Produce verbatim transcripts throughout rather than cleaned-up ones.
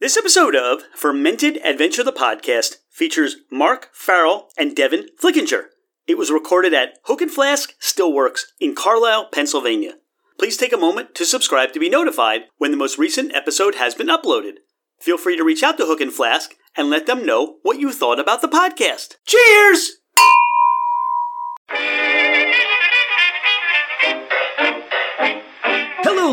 This episode of Fermented Adventure, the podcast, features Mark Farrell and Devin Flickinger. It was recorded at Hook and Flask Stillworks in Carlisle, Pennsylvania. Please take a moment to subscribe to be notified when the most recent episode has been uploaded. Feel free to reach out to Hook and Flask and let them know what you thought about the podcast. Cheers! Hello,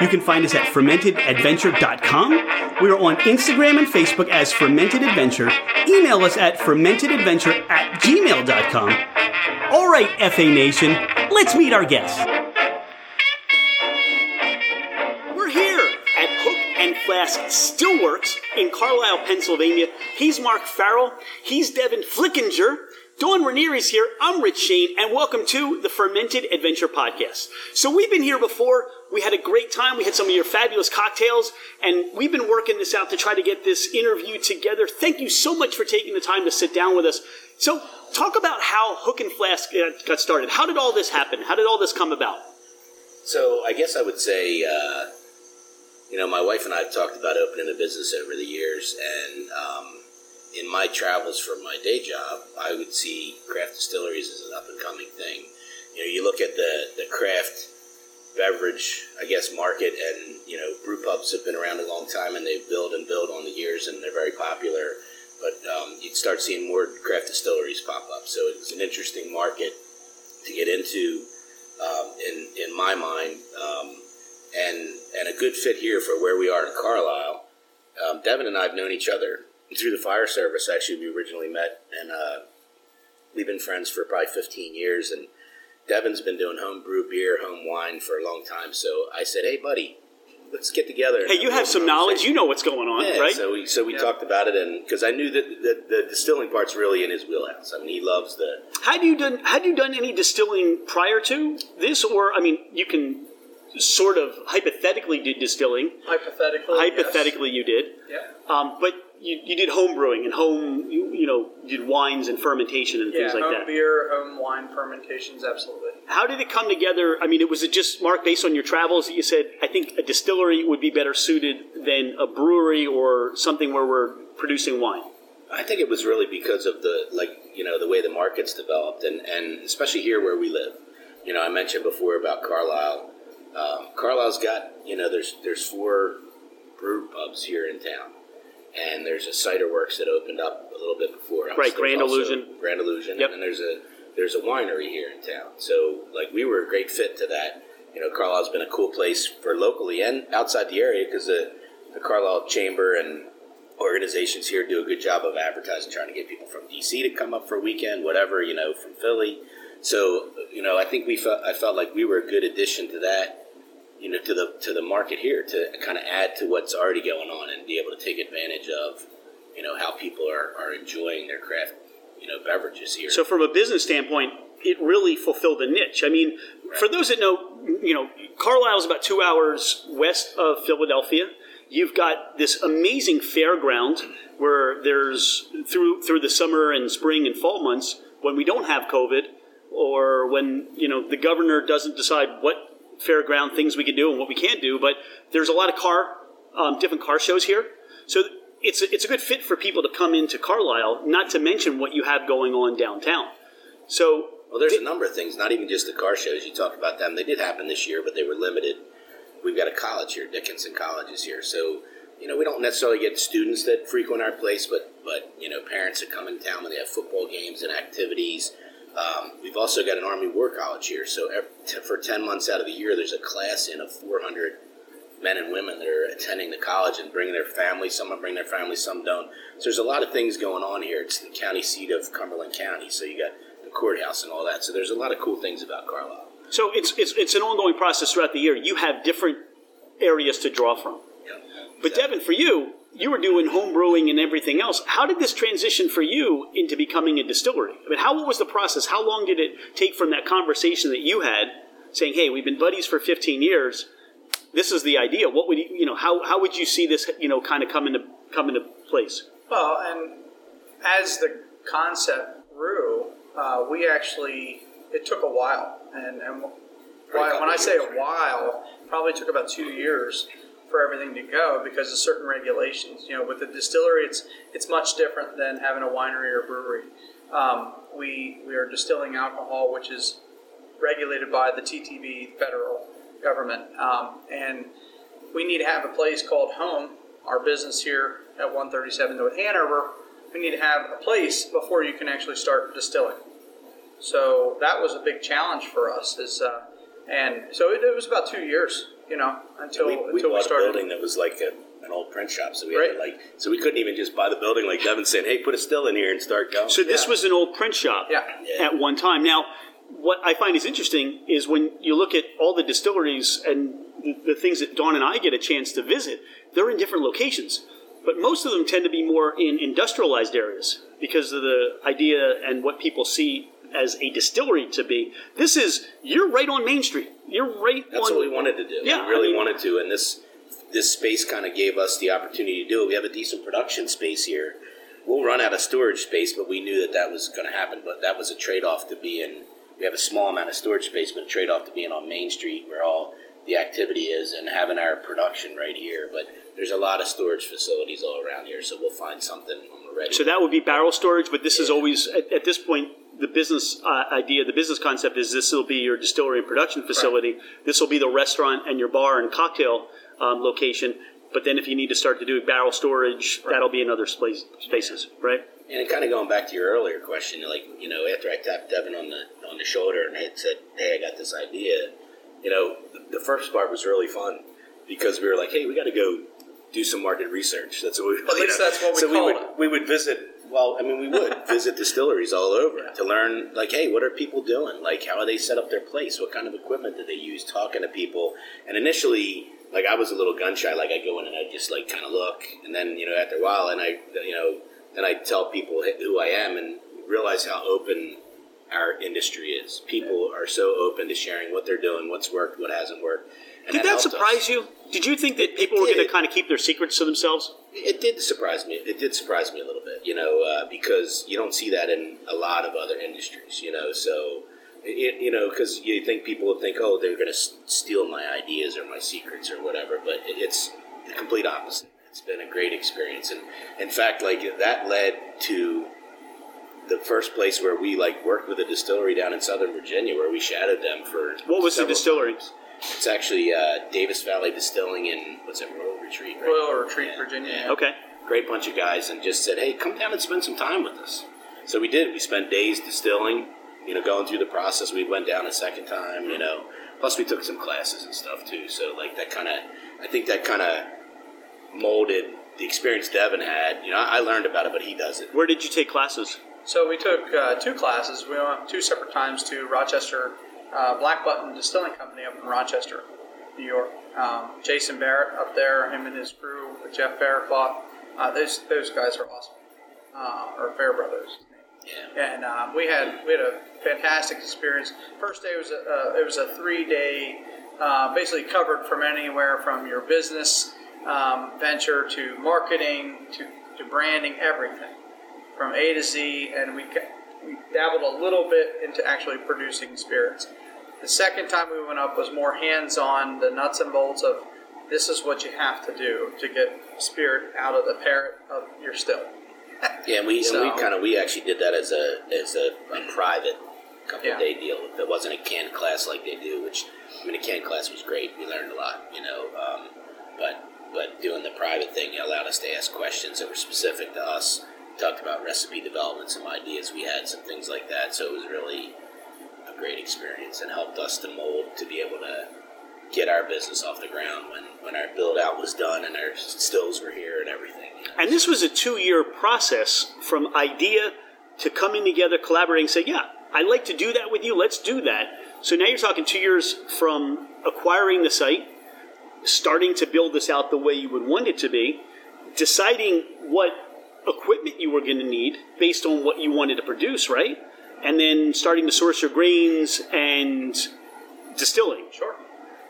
You can find us at fermented adventure dot com. We are on Instagram and Facebook as Fermented Adventure. Email us at fermented adventure at gmail dot com. All right, F A Nation, let's meet our guests. We're here at Hook and Flask Stillworks in Carlisle, Pennsylvania. He's Mark Farrell. He's Devin Flickinger. Don Raniere is here. I'm Rich Shane, and welcome to the Fermented Adventure Podcast. So we've been here before. We had a great time. We had some of your fabulous cocktails, and we've been working this out to try to get this interview together. Thank you so much for taking the time to sit down with us. So talk about how Hook and Flask got started. How did all this happen? How did all this come about? So I guess I would say, uh, you know, my wife and I have talked about opening a business over the years, and um, in my travels for my day job, I would see craft distilleries as an up-and-coming thing. You know, you look at the, the craft beverage, I guess, market, and, you know, brew pubs have been around a long time, and they've built and built on the years, and they're very popular. But um, you'd start seeing more craft distilleries pop up. So it's an interesting market to get into, um, in in my mind, um, and, and a good fit here for where we are in Carlisle. Um, Devin and I have known each other through the fire service. Actually, we originally met, and uh, we've been friends for probably fifteen years. And Devin's been doing home brew beer, home wine for a long time. So I said, "Hey, buddy, let's get together." Hey, you have some knowledge. You know what's going on, yeah, right? So we so we yeah. talked about it, and because I knew that the, the distilling part's really in his wheelhouse. I mean, he loves the. Had you done Had you done any distilling prior to this, or I mean, you can sort of hypothetically do distilling. Hypothetically, hypothetically, yes. You did. Yeah. Um, but. You, you did home brewing and home, you, you know, you did wines and fermentation and yeah, things like that. Yeah, home beer, home wine, fermentations, absolutely. How did it come together? I mean, it was it just, Mark, based on your travels, that you said, I think a distillery would be better suited than a brewery or something where we're producing wine? I think it was really because of the, like, you know, the way the market's developed, and, and especially here where we live. You know, I mentioned before about Carlisle. Um, Carlisle's got, you know, there's there's four brew pubs here in town. And there's a cider works that opened up a little bit before. Right, Grand Illusion. Grand Illusion. Yep. And there's a there's a winery here in town. So, like, we were a great fit to that. You know, Carlisle's been a cool place for locally and outside the area, because the, the Carlisle Chamber and organizations here do a good job of advertising, trying to get people from D C to come up for a weekend, whatever, you know, from Philly. So, you know, I think we felt, I felt like we were a good addition to that. You know, to the to the market here, to kind of add to what's already going on and be able to take advantage of, you know, how people are, are enjoying their craft, you know, beverages here. So from a business standpoint, it really fulfilled a niche. I mean, right. For those that know, you know, Carlisle's about two hours west of Philadelphia. You've got this amazing fairground where there's, through through the summer and spring and fall months, when we don't have COVID or when, you know, the governor doesn't decide what fairground things we can do and what we can't do, but there's a lot of car, um, different car shows here. So it's a, it's a good fit for people to come into Carlisle, not to mention what you have going on downtown. So well, there's th- a number of things, not even just the car shows. You talk about them. They did happen this year, but they were limited. We've got a college here. Dickinson College is here. So, you know, we don't necessarily get students that frequent our place, but, but you know, parents that come in town when they have football games and activities. Um, we've also got an Army War College here, so every, t- for ten months out of the year, there's a class in a four hundred men and women that are attending the college and bringing their families. Some bring their families, some don't. So there's a lot of things going on here. It's the county seat of Cumberland County, so you got the courthouse and all that. So there's a lot of cool things about Carlisle. So it's it's it's an ongoing process throughout the year. You have different areas to draw from. Yep. But Devin, for you, you were doing home brewing and everything else. How did this transition for you into becoming a distillery? I mean, how what was the process? How long did it take from that conversation that you had, saying, "Hey, we've been buddies for fifteen years. This is the idea." What would you, you know? How how would you see this, you know, kind of come into come into place? Well, and as the concept grew, uh, we actually it took a while, and and while, when I say a while, probably took about two years. For everything to go because of certain regulations. You know, with the distillery, it's it's much different than having a winery or brewery. Um, we we are distilling alcohol, which is regulated by the T T B, federal government, um, and we need to have a place called home. Our business here at one thirty-seven North Hanover, we need to have a place before you can actually start distilling. So that was a big challenge for us. Is uh, and so it, it was about two years. You know, until we, we until bought we started a building that was like a, an old print shop, so we right. had to like so we couldn't even just buy the building like Devin said. Hey, put a still in here and start going. So this yeah. was an old print shop yeah. at one time. Now, what I find is interesting is when you look at all the distilleries and the, the things that Don and I get a chance to visit, they're in different locations, but most of them tend to be more in industrialized areas because of the idea and what people see as a distillery to be. This is you're right on Main Street. You're right. That's on, what we wanted to do. Yeah, we really I mean, wanted to, and this this space kind of gave us the opportunity to do it. We have a decent production space here. We'll run out of storage space, but we knew that that was going to happen. But that was a trade-off to be in. We have a small amount of storage space, but a trade-off to being on Main Street where all the activity is and having our production right here. But there's a lot of storage facilities all around here, so we'll find something when we're ready. So that would be barrel storage, but this yeah. is always, at, at this point, the business uh, idea, the business concept is this will be your distillery and production facility. Right. This will be the restaurant and your bar and cocktail um, location. But then if you need to start to do barrel storage, right. that'll be in other space, spaces, yeah. right? And kind of going back to your earlier question, like, you know, after I tapped Devin on the on the shoulder and had said, hey, I got this idea, you know, the, the first part was really fun because we were like, hey, we got to go do some market research. That's what we At least know. That's what we so call we would, it. We would visit... Well, I mean, we would visit distilleries all over yeah. to learn, like, hey, what are people doing? Like, how do they set up their place? What kind of equipment do they use? Talking to people. And initially, like, I was a little gun-shy. Like, I'd go in and I'd just, like, kind of look. And then, you know, after a while, and I, you know, then I'd tell people who I am and realize how open our industry is. People yeah. are so open to sharing what they're doing, what's worked, what hasn't worked. And did that, that surprise us. You? Did you think that it, people it were going to kind of keep their secrets to themselves? It did surprise me. It did surprise me a little bit, you know, uh, because you don't see that in a lot of other industries, you know. So, it, you know, because you think people would think, oh, they're going to s- steal my ideas or my secrets or whatever, but it, it's the complete opposite. It's been a great experience, and in fact, like that led to the first place where we like worked with a distillery down in Southern Virginia, where we shadowed them for what was the distillery? Times. It's actually uh, Davis Valley Distilling in, what's it, Royal Retreat, right? Royal Retreat, yeah. Virginia. Yeah. Okay. Great bunch of guys and just said, hey, come down and spend some time with us. So we did. We spent days distilling, you know, going through the process. We went down a second time, you know. Plus we took some classes and stuff too. So, like, that kind of, I think that kind of molded the experience Devin had. You know, I learned about it, but he doesn't. Where did you take classes? So we took uh, two classes. We went two separate times to Rochester, Uh, Black Button Distilling Company up in Rochester, New York. Um, Jason Barrett up there, him and his crew, with Jeff Faircloth. Uh, those those guys are awesome. Uh, or Fair Brothers. Yeah. And uh, we had we had a fantastic experience. First day was a uh, it was a three day, uh, basically covered from anywhere from your business um, venture to marketing to, to branding, everything from A to Z, and we. We dabbled a little bit into actually producing spirits. The second time we went up was more hands-on, the nuts and bolts of this is what you have to do to get spirit out of the parrot of your still. Yeah, and we, so, and we kind of we actually did that as a as a, a private couple yeah. day deal. It wasn't a canned class like they do, which I mean, a canned class was great. We learned a lot, you know. Um, but but doing the private thing allowed us to ask questions that were specific to us. Talked about recipe development, some ideas we had, some things like that. So it was really a great experience and helped us to mold to be able to get our business off the ground when, when our build-out was done and our stills were here and everything. You know? And this was a two-year process from idea to coming together, collaborating, say, yeah, I'd like to do that with you. Let's do that. So now you're talking two years from acquiring the site, starting to build this out the way you would want it to be, deciding what equipment you were going to need based on what you wanted to produce, right? And then starting to source your grains and distilling. Sure.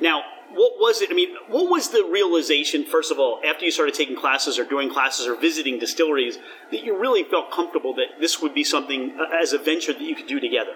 Now, what was it? I mean, what was the realization, first of all, after you started taking classes or doing classes or visiting distilleries, that you really felt comfortable that this would be something uh, as a venture that you could do together?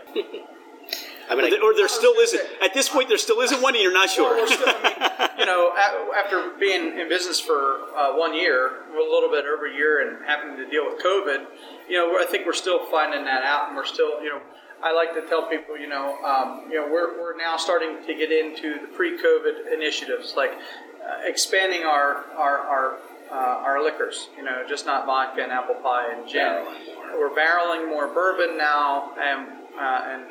I mean, or, the, or there still isn't. Say, at this point, there still isn't one, and you're not sure. Well, we're still, I mean, you know, after being in business for uh, one year, a little bit over a year, and having to deal with COVID, you know, I think we're still finding that out, and we're still, you know, I like to tell people, you know, um, you know, we're we're now starting to get into the pre-COVID initiatives, like uh, expanding our our our, uh, our liquors, you know, just not vodka and apple pie and gin. Barreling we're barreling more bourbon now, and uh, and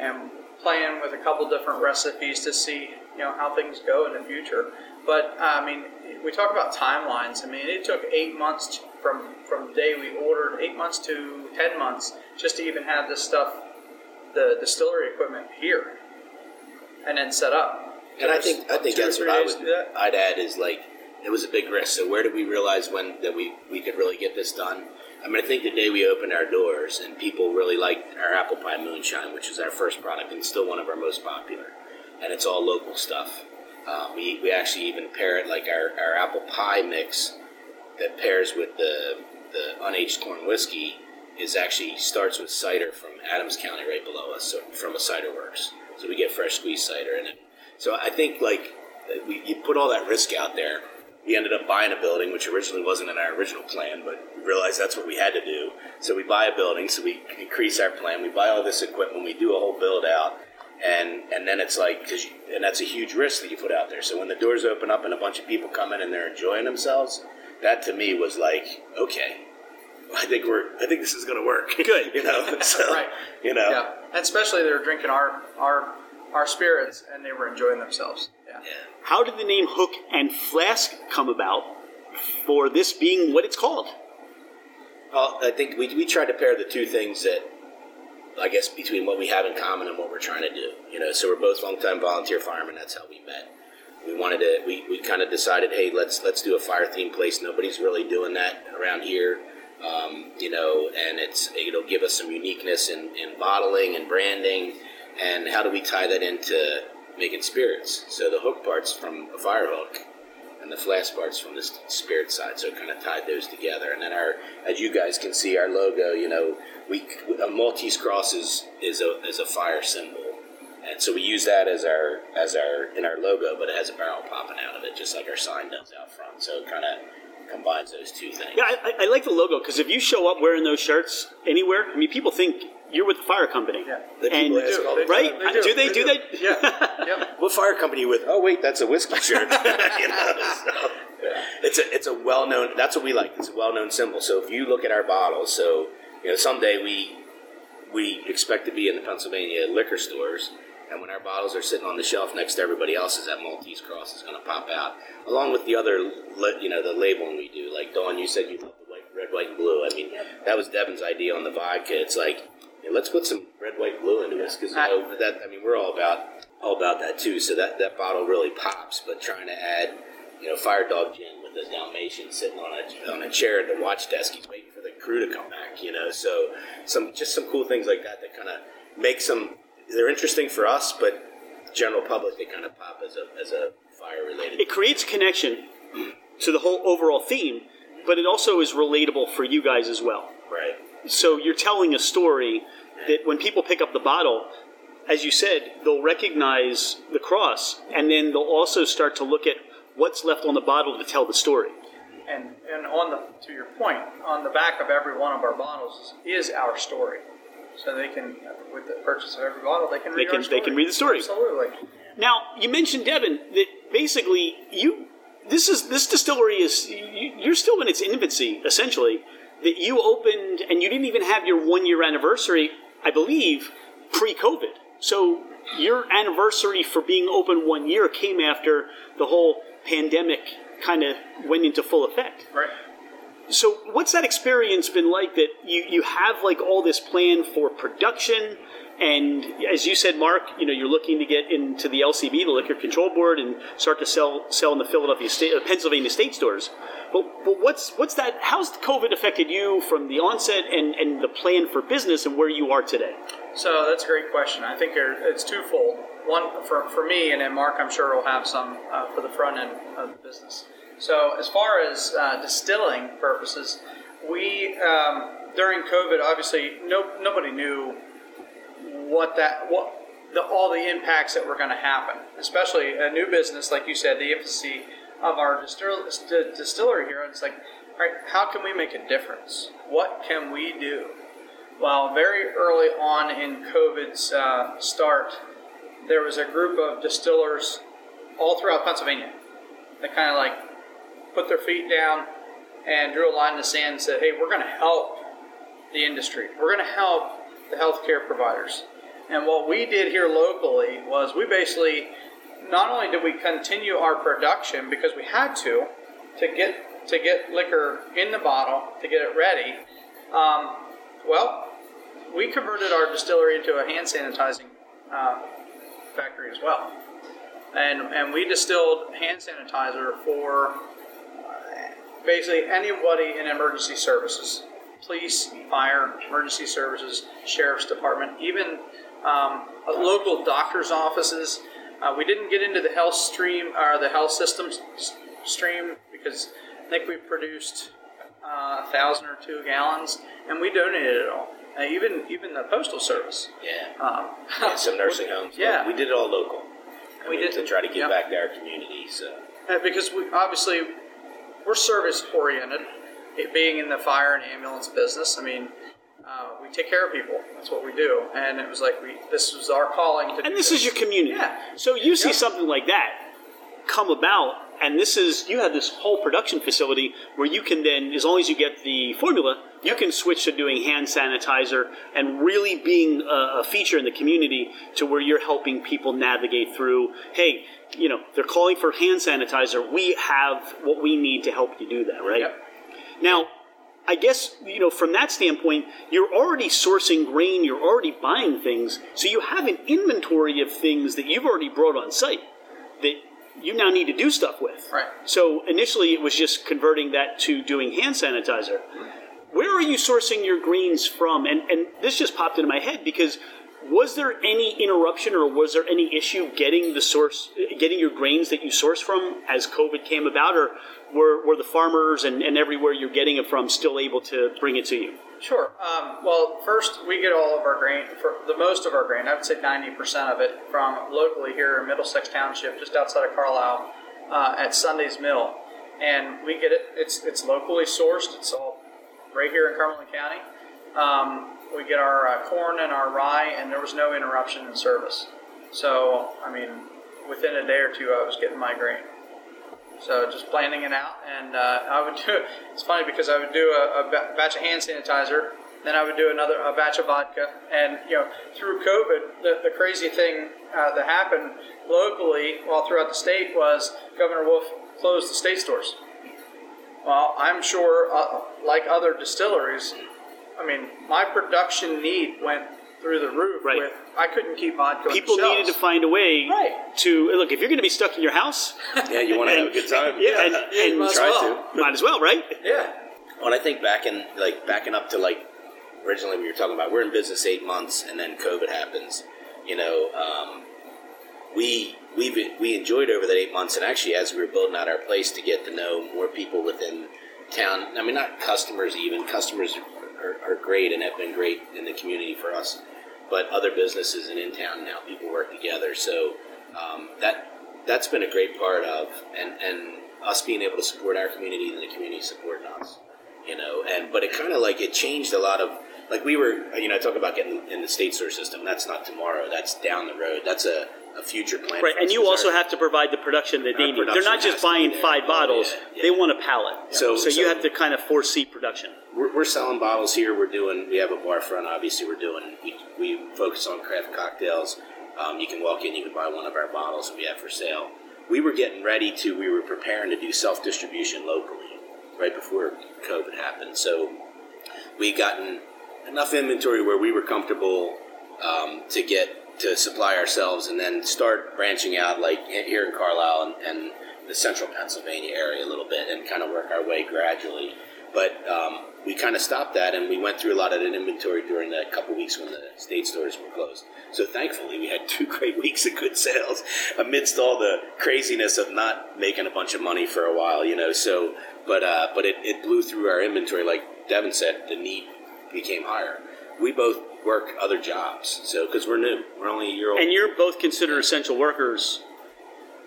and. playing with a couple different recipes to see, you know, how things go in the future. But uh, I mean, we talk about timelines. I mean, it took eight months from from the day we ordered, eight months to ten months, just to even have this stuff, the distillery equipment here, and then set up. So and I think I think that's what I would that. I'd add is like it was a big risk. So where did we realize when that we we could really get this done? I mean, I think the day we opened our doors and people really liked our apple pie moonshine, which is our first product and still one of our most popular, and it's all local stuff. Um, we we actually even pair it like our, our apple pie mix that pairs with the the unaged corn whiskey is actually starts with cider from Adams County right below us, so from a cider works. So we get fresh squeezed cider in it. So I think like we, you put all that risk out there. We ended up buying a building, which originally wasn't in our original plan, but we realized that's what we had to do. So we buy a building, so we increase our plan. We buy all this equipment. We do a whole build-out, and, and then it's like, cause you, and that's a huge risk that you put out there. So when the doors open up and a bunch of people come in and they're enjoying themselves, that to me was like, okay, I think we're, I think this is going to work. Good, you know, so, right? You know, yeah. And especially they were drinking our our our spirits, and they were enjoying themselves. Yeah. Yeah. How did the name Hook and Flask come about for this being what it's called? Well, I think we we tried to pair the two things that, I guess, between what we have in common and what we're trying to do. You know, so we're both longtime volunteer firemen. That's how we met. We wanted to. We, we kind of decided, hey, let's let's do a fire themed place. Nobody's really doing that around here. Um, you know, and it's it'll give us some uniqueness in, in bottling and branding. And how do we tie that into making spirits? So the hook part's from a fire hook, and the flask part's from the spirit side. So it kind of tied those together. And then our, as you guys can see, our logo. You know, we a Maltese cross is is a is a fire symbol, and so we use that as our as our in our logo. But it has a barrel popping out of it, just like our sign does out front. So it kind of combines those two things. Yeah, I, I like the logo because if you show up wearing those shirts anywhere, I mean, people think. You're with the fire company, yeah. The and do, they right? They do. do they? They do, do they? Yeah. Yep. What fire company are you with? Oh, wait, that's a whiskey shirt. You know, so. Yeah. It's a it's a well known. That's what we like. It's a well known symbol. So if you look at our bottles, so you know someday we we expect to be in the Pennsylvania liquor stores, and when our bottles are sitting on the shelf next to everybody else's, that Maltese cross is going to pop out, along with the other you know the labeling we do. Like Dawn, you said you love the white, red, white, and blue. I mean, that was Devin's idea on the vodka. It's like let's put some red, white, blue into this because you know, that. I mean, we're all about all about that too. So that, that bottle really pops. But trying to add, you know, Fire Dog Gin with a Dalmatian sitting on a on a chair at the watch desk, he's waiting for the crew to come back. You know, so some just some cool things like that that kind of make some. They're interesting for us, but general public they kind of pop as a as a fire related. It creates a connection to the whole overall theme, but it also is relatable for you guys as well. Right. So you're telling a story that when people pick up the bottle, as you said, they'll recognize the cross, and then they'll also start to look at what's left on the bottle to tell the story. And and on the to your point, on the back of every one of our bottles is our story. So they can, with the purchase of every bottle, they can read they can, our story. They can read the story. Absolutely. Now, you mentioned, Devin, that basically you this is this distillery is you, you're still in its infancy, essentially. That you opened, and you didn't even have your one-year anniversary, I believe, pre-COVID. So your anniversary for being open one year came after the whole pandemic kind of went into full effect. Right. So what's that experience been like that you, you have like all this plan for production, and as you said, Mark, you know, you're looking to get into the L C B, the Liquor Control Board, and start to sell sell in the Philadelphia state, uh, Pennsylvania state stores. But, but what's what's that? How's COVID affected you from the onset and, and the plan for business and where you are today? So that's a great question. I think it's twofold. One for for me, and then Mark, I'm sure will have some uh, for the front end of the business. So as far as uh, distilling purposes, we um, during COVID, obviously, no nobody knew. What that, what the all the impacts that were going to happen, especially a new business like you said, the infancy of our distil- st- distillery here. And it's like, all right, how can we make a difference? What can we do? Well, very early on in COVID's uh, start, there was a group of distillers all throughout Pennsylvania that kind of like put their feet down and drew a line in the sand and said, hey, we're going to help the industry. We're going to help the healthcare providers. And what we did here locally was we basically, not only did we continue our production because we had to, to get to get liquor in the bottle, to get it ready, um, well, we converted our distillery into a hand sanitizing uh, factory as well. And, and we distilled hand sanitizer for basically anybody in emergency services. Police, fire, emergency services, sheriff's department, even um, local doctors' offices. Uh, we didn't get into the health stream or the health systems stream because I think we produced uh, a thousand or two gallons, and we donated it all. Uh, even even the postal service. Yeah. Um, yeah some nursing homes. Yeah. We did it all local. I we mean, did to try to give yep. back to our communities. So. Yeah, because we obviously we're service oriented. It being in the fire and ambulance business, I mean, uh, we take care of people. That's what we do. And it was like, we this was our calling. To and this, this is your community. Yeah. So you see yep. something like that come about, and this is, you have this whole production facility where you can then, as long as you get the formula, you yep. can switch to doing hand sanitizer and really being a, a feature in the community to where you're helping people navigate through, hey, you know, they're calling for hand sanitizer. We have what we need to help you do that, right? Yep. Now, I guess, you know, from that standpoint, you're already sourcing grain, you're already buying things, so you have an inventory of things that you've already brought on site that you now need to do stuff with. Right. So initially it was just converting that to doing hand sanitizer. Where are you sourcing your grains from? And, and this just popped into my head because was there any interruption or was there any issue getting the source, getting your grains that you source from as COVID came about, or were, were the farmers and, and everywhere you're getting it from still able to bring it to you? Sure. Um, well, first we get all of our grain, for the most of our grain, I would say ninety percent of it from locally here in Middlesex Township, just outside of Carlisle, uh, at Sunday's Mill, and we get it. It's it's locally sourced. It's all right here in Cumberland County. Um, We get our uh, corn and our rye, and there was no interruption in service. So, I mean, within a day or two, I was getting my grain. So, just planning it out, and uh, I would do. It's funny because I would do a, a batch of hand sanitizer, then I would do another a batch of vodka, and you know, through COVID, the, the crazy thing uh, that happened locally, well, throughout the state, was Governor Wolf closed the state stores. Well, I'm sure, uh, like other distilleries. I mean, my production need went through the roof. Right. With I couldn't keep vodka. People on the needed to find a way right. to look. If you're going to be stuck in your house, yeah, you want to have a good time. Yeah, and, yeah, and, and try well. to might as well, right? Yeah. When I think back in, like backing up to like originally we were talking about, we're in business eight months, and then COVID happens. You know, um, we we we enjoyed over that eight months, and actually, as we were building out our place to get to know more people within town. I mean, not customers even customers. Are, are great and have been great in the community for us, but other businesses and in town now people work together. So um, that that's been a great part of and and us being able to support our community and the community supporting us, you know. And but it kind of like it changed a lot of like we were you know I talk about getting in the state sewer system. That's not tomorrow. That's down the road. That's a, a future plan. Right, and you also our, have to provide the production that they need. They're not just buying five bottles. Yeah, yeah. They want a pallet. Yeah. So, so so you have to kind of foresee production. We're, we're selling bottles here. We're doing. We have a bar front. Obviously, we're doing. We, we focus on craft cocktails. Um, you can walk in, you can buy one of our bottles we have for sale. We were getting ready to, we were preparing to do self-distribution locally right before COVID happened. So we gotten enough inventory where we were comfortable um, to get to supply ourselves and then start branching out like here in Carlisle and, and the central Pennsylvania area a little bit and kind of work our way gradually. But um, we kind of stopped that, and we went through a lot of that inventory during that couple weeks when the state stores were closed. So thankfully, we had two great weeks of good sales amidst all the craziness of not making a bunch of money for a while, you know. So, but uh, but it, it blew through our inventory. Like Devin said, the need became higher. We both work other jobs, so because we're new, we're only a year old. And you're both considered essential workers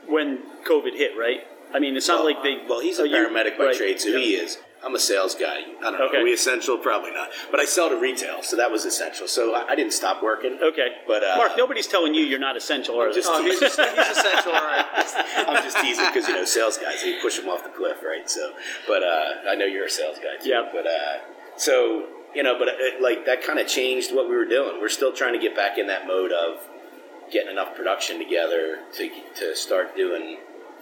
when COVID hit, right? I mean, it's not well, like they. Well, he's a paramedic by right, trade, so yeah. He is. I'm a sales guy. I don't know. Okay. Are we essential? Probably not. But I sell to retail, so that was essential. So I, I didn't stop working. Okay. But uh, Mark, nobody's telling you you're not essential. Or just oh, he's, just, he's essential, all right. I'm just teasing because, you know, sales guys, you push them off the cliff, right? So, but uh, I know you're a sales guy, too. Yeah. But uh, so, you know, but it, like that kind of changed what we were doing. We're still trying to get back in that mode of getting enough production together to, to start doing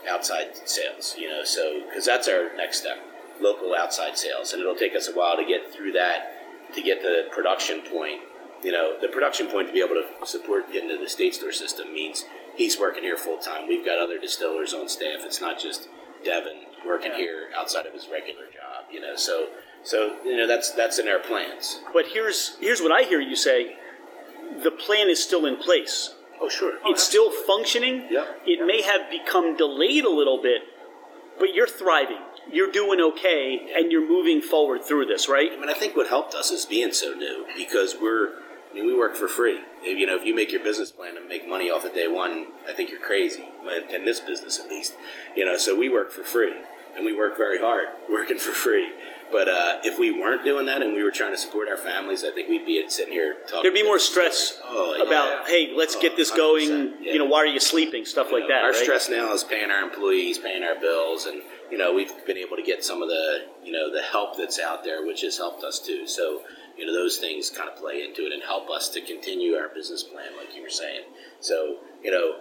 outside sales, you know, so because that's our next step. Local outside sales, and it'll take us a while to get through that, to get the production point. You know, the production point to be able to support getting to the state store system means he's working here full time. We've got other distillers on staff. It's not just Devin working yeah. here outside of his regular job. You know, so so you know that's that's in our plans. But here's here's what I hear you say: the plan is still in place. Oh, sure, oh, it's absolutely. Still functioning. Yeah, it yeah. may have become delayed a little bit, but you're thriving. You're doing okay, yeah. and you're moving forward through this, right? I mean, I think what helped us is being so new because we're, I mean, we work for free. You know, if you make your business plan and make money off of day one, I think you're crazy, in this business at least. You know, so we work for free, and we work very hard working for free. But uh, if we weren't doing that and we were trying to support our families, I think we'd be sitting here talking. There'd be more stress oh, yeah, about, yeah. hey, let's oh, get this going. Yeah. You know, why are you sleeping? Stuff you like know, that. Our right? stress now is paying our employees, paying our bills, and you know, we've been able to get some of the, you know, the help that's out there, which has helped us too. So, you know, those things kind of play into it and help us to continue our business plan, like you were saying. So, you know,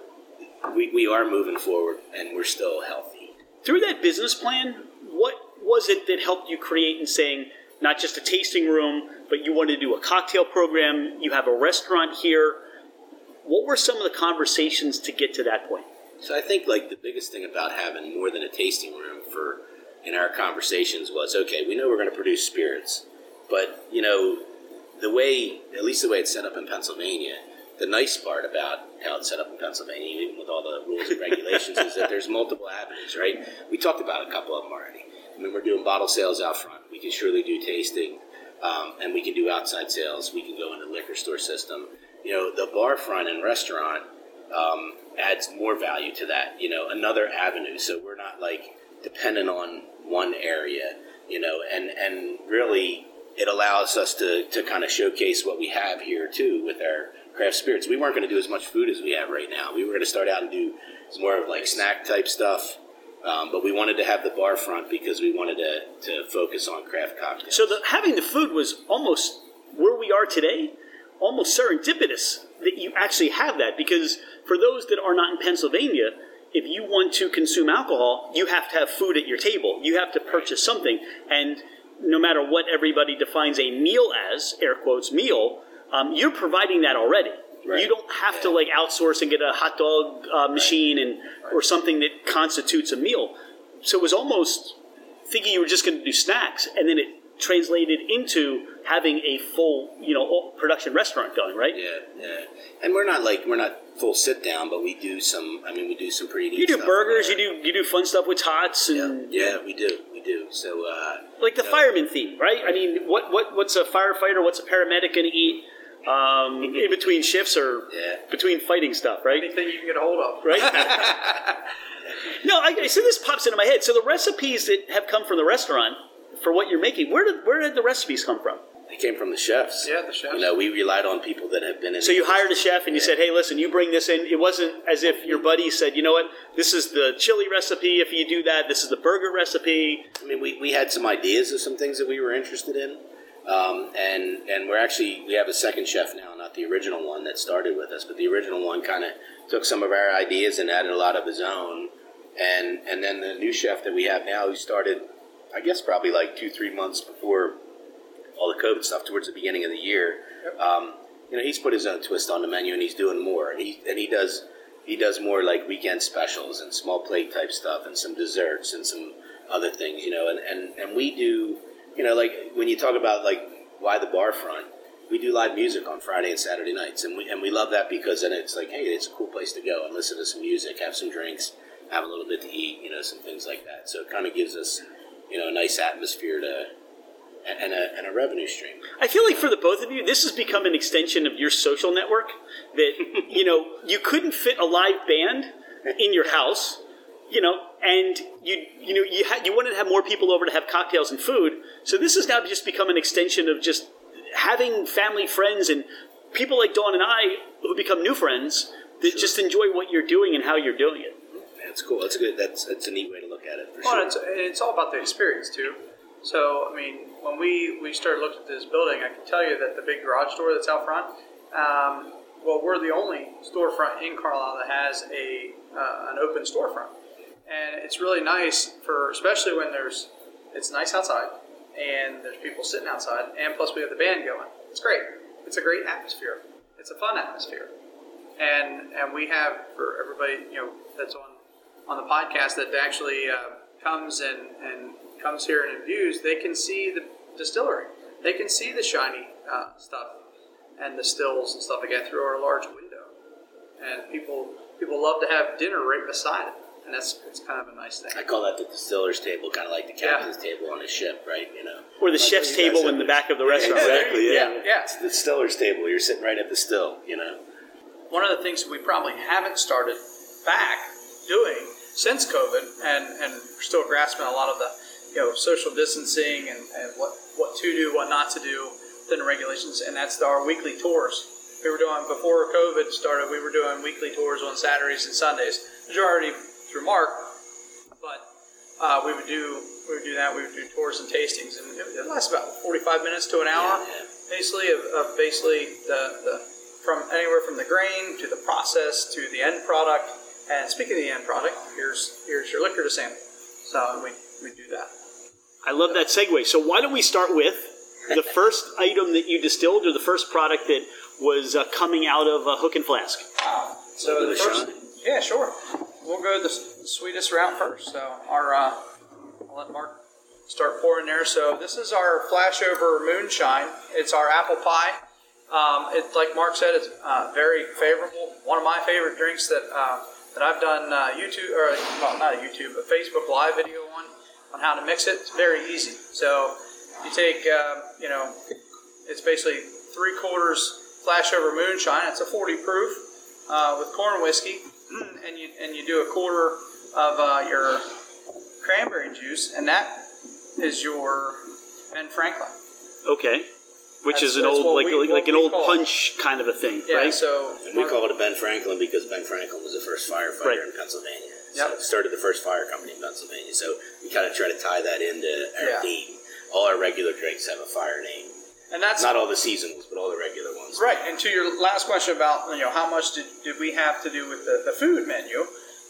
we we are moving forward, and we're still healthy. Through that business plan, what was it that helped you create in saying not just a tasting room, but you wanted to do a cocktail program, you have a restaurant here? What were some of the conversations to get to that point? So I think like the biggest thing about having more than a tasting room for in our conversations was, okay, we know we're going to produce spirits, but you know, the way, at least the way it's set up in Pennsylvania, the nice part about how it's set up in Pennsylvania, even with all the rules and regulations, is that there's multiple avenues, right? We talked about a couple of them already. I mean, we're doing bottle sales out front. We can surely do tasting, um, and we can do outside sales. We can go into the liquor store system. You know, the bar front and restaurant um, adds more value to that, you know, another avenue. So we're not, like, dependent on one area, you know, and, and really it allows us to, to kind of showcase what we have here, too, with our craft spirits. We weren't going to do as much food as we have right now. We were going to start out and do more of, like, snack-type stuff. Um, but we wanted to have the bar front because we wanted to, to focus on craft cocktails. So the, having the food was almost, where we are today, almost serendipitous that you actually have that. Because for those that are not in Pennsylvania, if you want to consume alcohol, you have to have food at your table. You have to purchase right. something. And no matter what everybody defines a meal as, air quotes, meal, um, you're providing that already. Right. You don't have yeah. to like outsource and get a hot dog uh, machine right. and right. or something that constitutes a meal. So it was almost thinking you were just going to do snacks, and then it translated into having a full, you know, production restaurant going, right? Yeah, yeah. And we're not like we're not full sit down, but we do some. I mean, we do some pretty. You do stuff burgers. You do you do fun stuff with tots and yeah, yeah we do. So, uh, like the you know, fireman theme, right? I mean, what, what what's a firefighter? What's a paramedic going to eat um, in between shifts or yeah. between fighting stuff, right? Anything you can get a hold of, right? no, I, so this pops into my head. So the recipes that have come from the restaurant for what you're making, where did where did the recipes come from? They came from the chefs. Yeah, the chefs. You know, we relied on people that have been in. So you hired a chef and you yeah. said, hey, listen, you bring this in. It wasn't as if your buddy said, you know what, this is the chili recipe. If you do that, this is the burger recipe. I mean, we, we had some ideas of some things that we were interested in. Um, and and we're actually, we have a second chef now, not the original one that started with us, but the original one kind of took some of our ideas and added a lot of his own. And and then the new chef that we have now, who started, I guess, probably like two, three months before all the COVID stuff, towards the beginning of the year, um, you know, he's put his own twist on the menu, and he's doing more. And he and he does he does more like weekend specials and small plate type stuff and some desserts and some other things, you know. And, and, and we do, you know, like when you talk about like why the bar front, we do live music on Friday and Saturday nights, and we and we love that because then it's like, hey, it's a cool place to go and listen to some music, have some drinks, have a little bit to eat, you know, some things like that. So it kind of gives us, you know, a nice atmosphere to and a, and a revenue stream. I feel like for the both of you, this has become an extension of your social network that, you know, you couldn't fit a live band in your house, you know, and you you know, you, ha- you wanted to have more people over to have cocktails and food. So this has now just become an extension of just having family, friends, and people like Dawn and I who become new friends that sure. just enjoy what you're doing and how you're doing it. That's cool. That's good. That's that's a neat way to look at it. For well, sure. it's, it's all about the experience too. So I mean, when we, we started looking at this building, I can tell you that the big garage door that's out front, um, well, we're the only storefront in Carlisle that has a uh, an open storefront, and it's really nice for especially when there's it's nice outside and there's people sitting outside, and plus we have the band going. It's great. It's a great atmosphere. It's a fun atmosphere, and and we have for everybody, you know, that's on. on the podcast that actually uh, comes and, and comes here and views, they can see the distillery. They can see the shiny uh, stuff and the stills and stuff again through our large window. And people people love to have dinner right beside it. And that's it's kind of a nice thing. I call that the distiller's table, kind of like the captain's yeah. table on a ship, right? You know, or the like chef's table in the back of the restaurant. Exactly, yeah. yeah. yeah. It's the distiller's table. You're sitting right at the still, you know. One of the things we probably haven't started back doing since COVID, and, and we're still grasping a lot of the, you know, social distancing and, and what, what to do, what not to do within the regulations, and that's our weekly tours. We were doing, before COVID started, we were doing weekly tours on Saturdays and Sundays, majority through Mark, but uh, we would do we would do that, we would do tours and tastings, and it lasts about forty-five minutes to an hour, yeah, yeah. basically, of, of basically the, the from anywhere from the grain to the process to the end product. And speaking of the end product, here's here's your liquor to sample. So we, we do that. I love that segue. So why don't we start with the first item that you distilled, or the first product that was uh, coming out of uh, Hook and Flask? Uh, so the first, yeah, sure. We'll go the sweetest route first. So our uh, I'll let Mark start pouring there. So this is our flashover moonshine. It's our apple pie. Um, it's like Mark said, it's uh, very favorable. One of my favorite drinks that. Uh, that I've done uh, YouTube, or well, not a YouTube, but Facebook Live video on, on how to mix it. It's very easy. So you take, um, you know, it's basically three quarters flashover moonshine. It's a forty proof uh, with corn whiskey, and you and you do a quarter of uh, your cranberry juice, and that is your Ben Franklin. Okay. Which that's, is an old, like we, like an old punch it. Kind of a thing, yeah, right? So and we call it a Ben Franklin because Ben Franklin was the first firefighter right. in Pennsylvania. So yep. it started the first fire company in Pennsylvania. So we kind of try to tie that into our yeah. theme. All our regular drinks have a fire name, and that's not all the seasonals, but all the regular ones. Right. And to your last question about, you know, how much did, did we have to do with the, the food menu?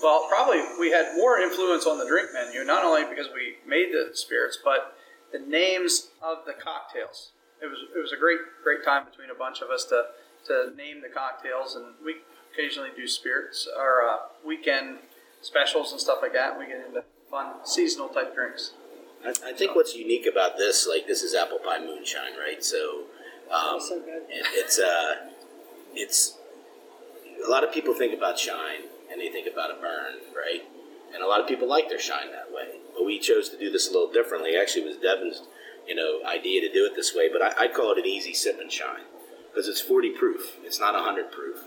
Well, probably we had more influence on the drink menu, not only because we made the spirits, but the names of the cocktails. It was it was a great great time between a bunch of us to, to name the cocktails, and we occasionally do spirits or uh, weekend specials and stuff like that. And we get into fun seasonal type drinks. I, I think so. What's unique about this, like this is apple pie moonshine, right? So, um, so good. It, it's uh, it's a lot of people think about shine and they think about a burn, right? And a lot of people like their shine that way, but we chose to do this a little differently. Actually, it was Devin's. You know, idea to do it this way, but I, I call it an easy sip and shine because it's forty proof. It's not one hundred proof,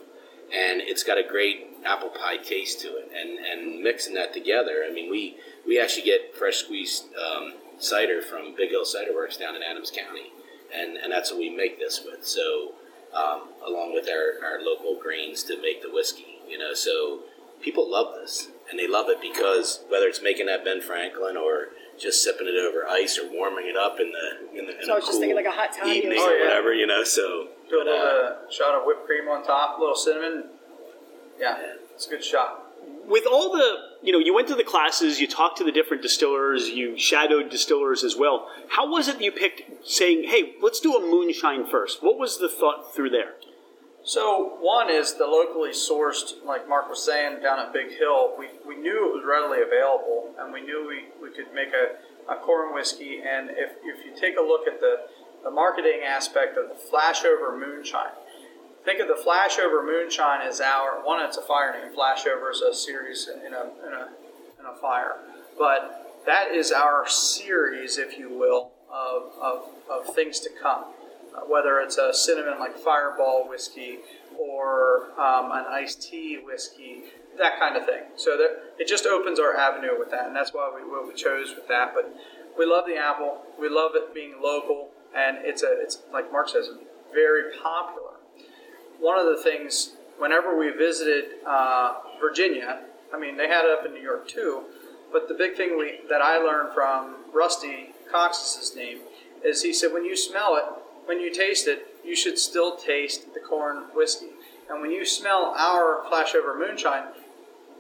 and it's got a great apple pie taste to it. And, and mixing that together, I mean, we, we actually get fresh squeezed um, cider from Big Hill Cider Works down in Adams County, and, and that's what we make this with. So, um, along with our, our local grains to make the whiskey, you know, so people love this, and they love it because whether it's making that Ben Franklin or just sipping it over ice or warming it up in the in the in so I was cool just thinking like a hot toddy evening or, oh, yeah. or whatever, you know. So do a little uh, shot of whipped cream on top, a little cinnamon. Yeah, yeah, it's a good shot. With all the, you know, you went to the classes, you talked to the different distillers, you shadowed distillers as well. How was it you picked saying, hey, let's do a moonshine first? What was the thought through there? So one is the locally sourced, like Mark was saying, down at Big Hill, we, we knew it was readily available, and we knew we, we could make a, a corn whiskey. And if, if you take a look at the, the marketing aspect of the flashover moonshine, think of the flashover moonshine as our one. It's a fire name. Flashover is a series in a in a in a fire, but that is our series, if you will, of of, of things to come. Uh, whether it's a cinnamon like Fireball whiskey or um, an iced tea whiskey, that kind of thing. So that it just opens our avenue with that, and that's why we what we chose with that. But we love the apple. We love it being local, and it's a it's like Mark says, very popular. One of the things, whenever we visited uh, Virginia, I mean, they had it up in New York too, but the big thing we, that I learned from Rusty Cox, is his name, is he said, when you smell it, when you taste it, you should still taste the corn whiskey. And when you smell our flashover moonshine,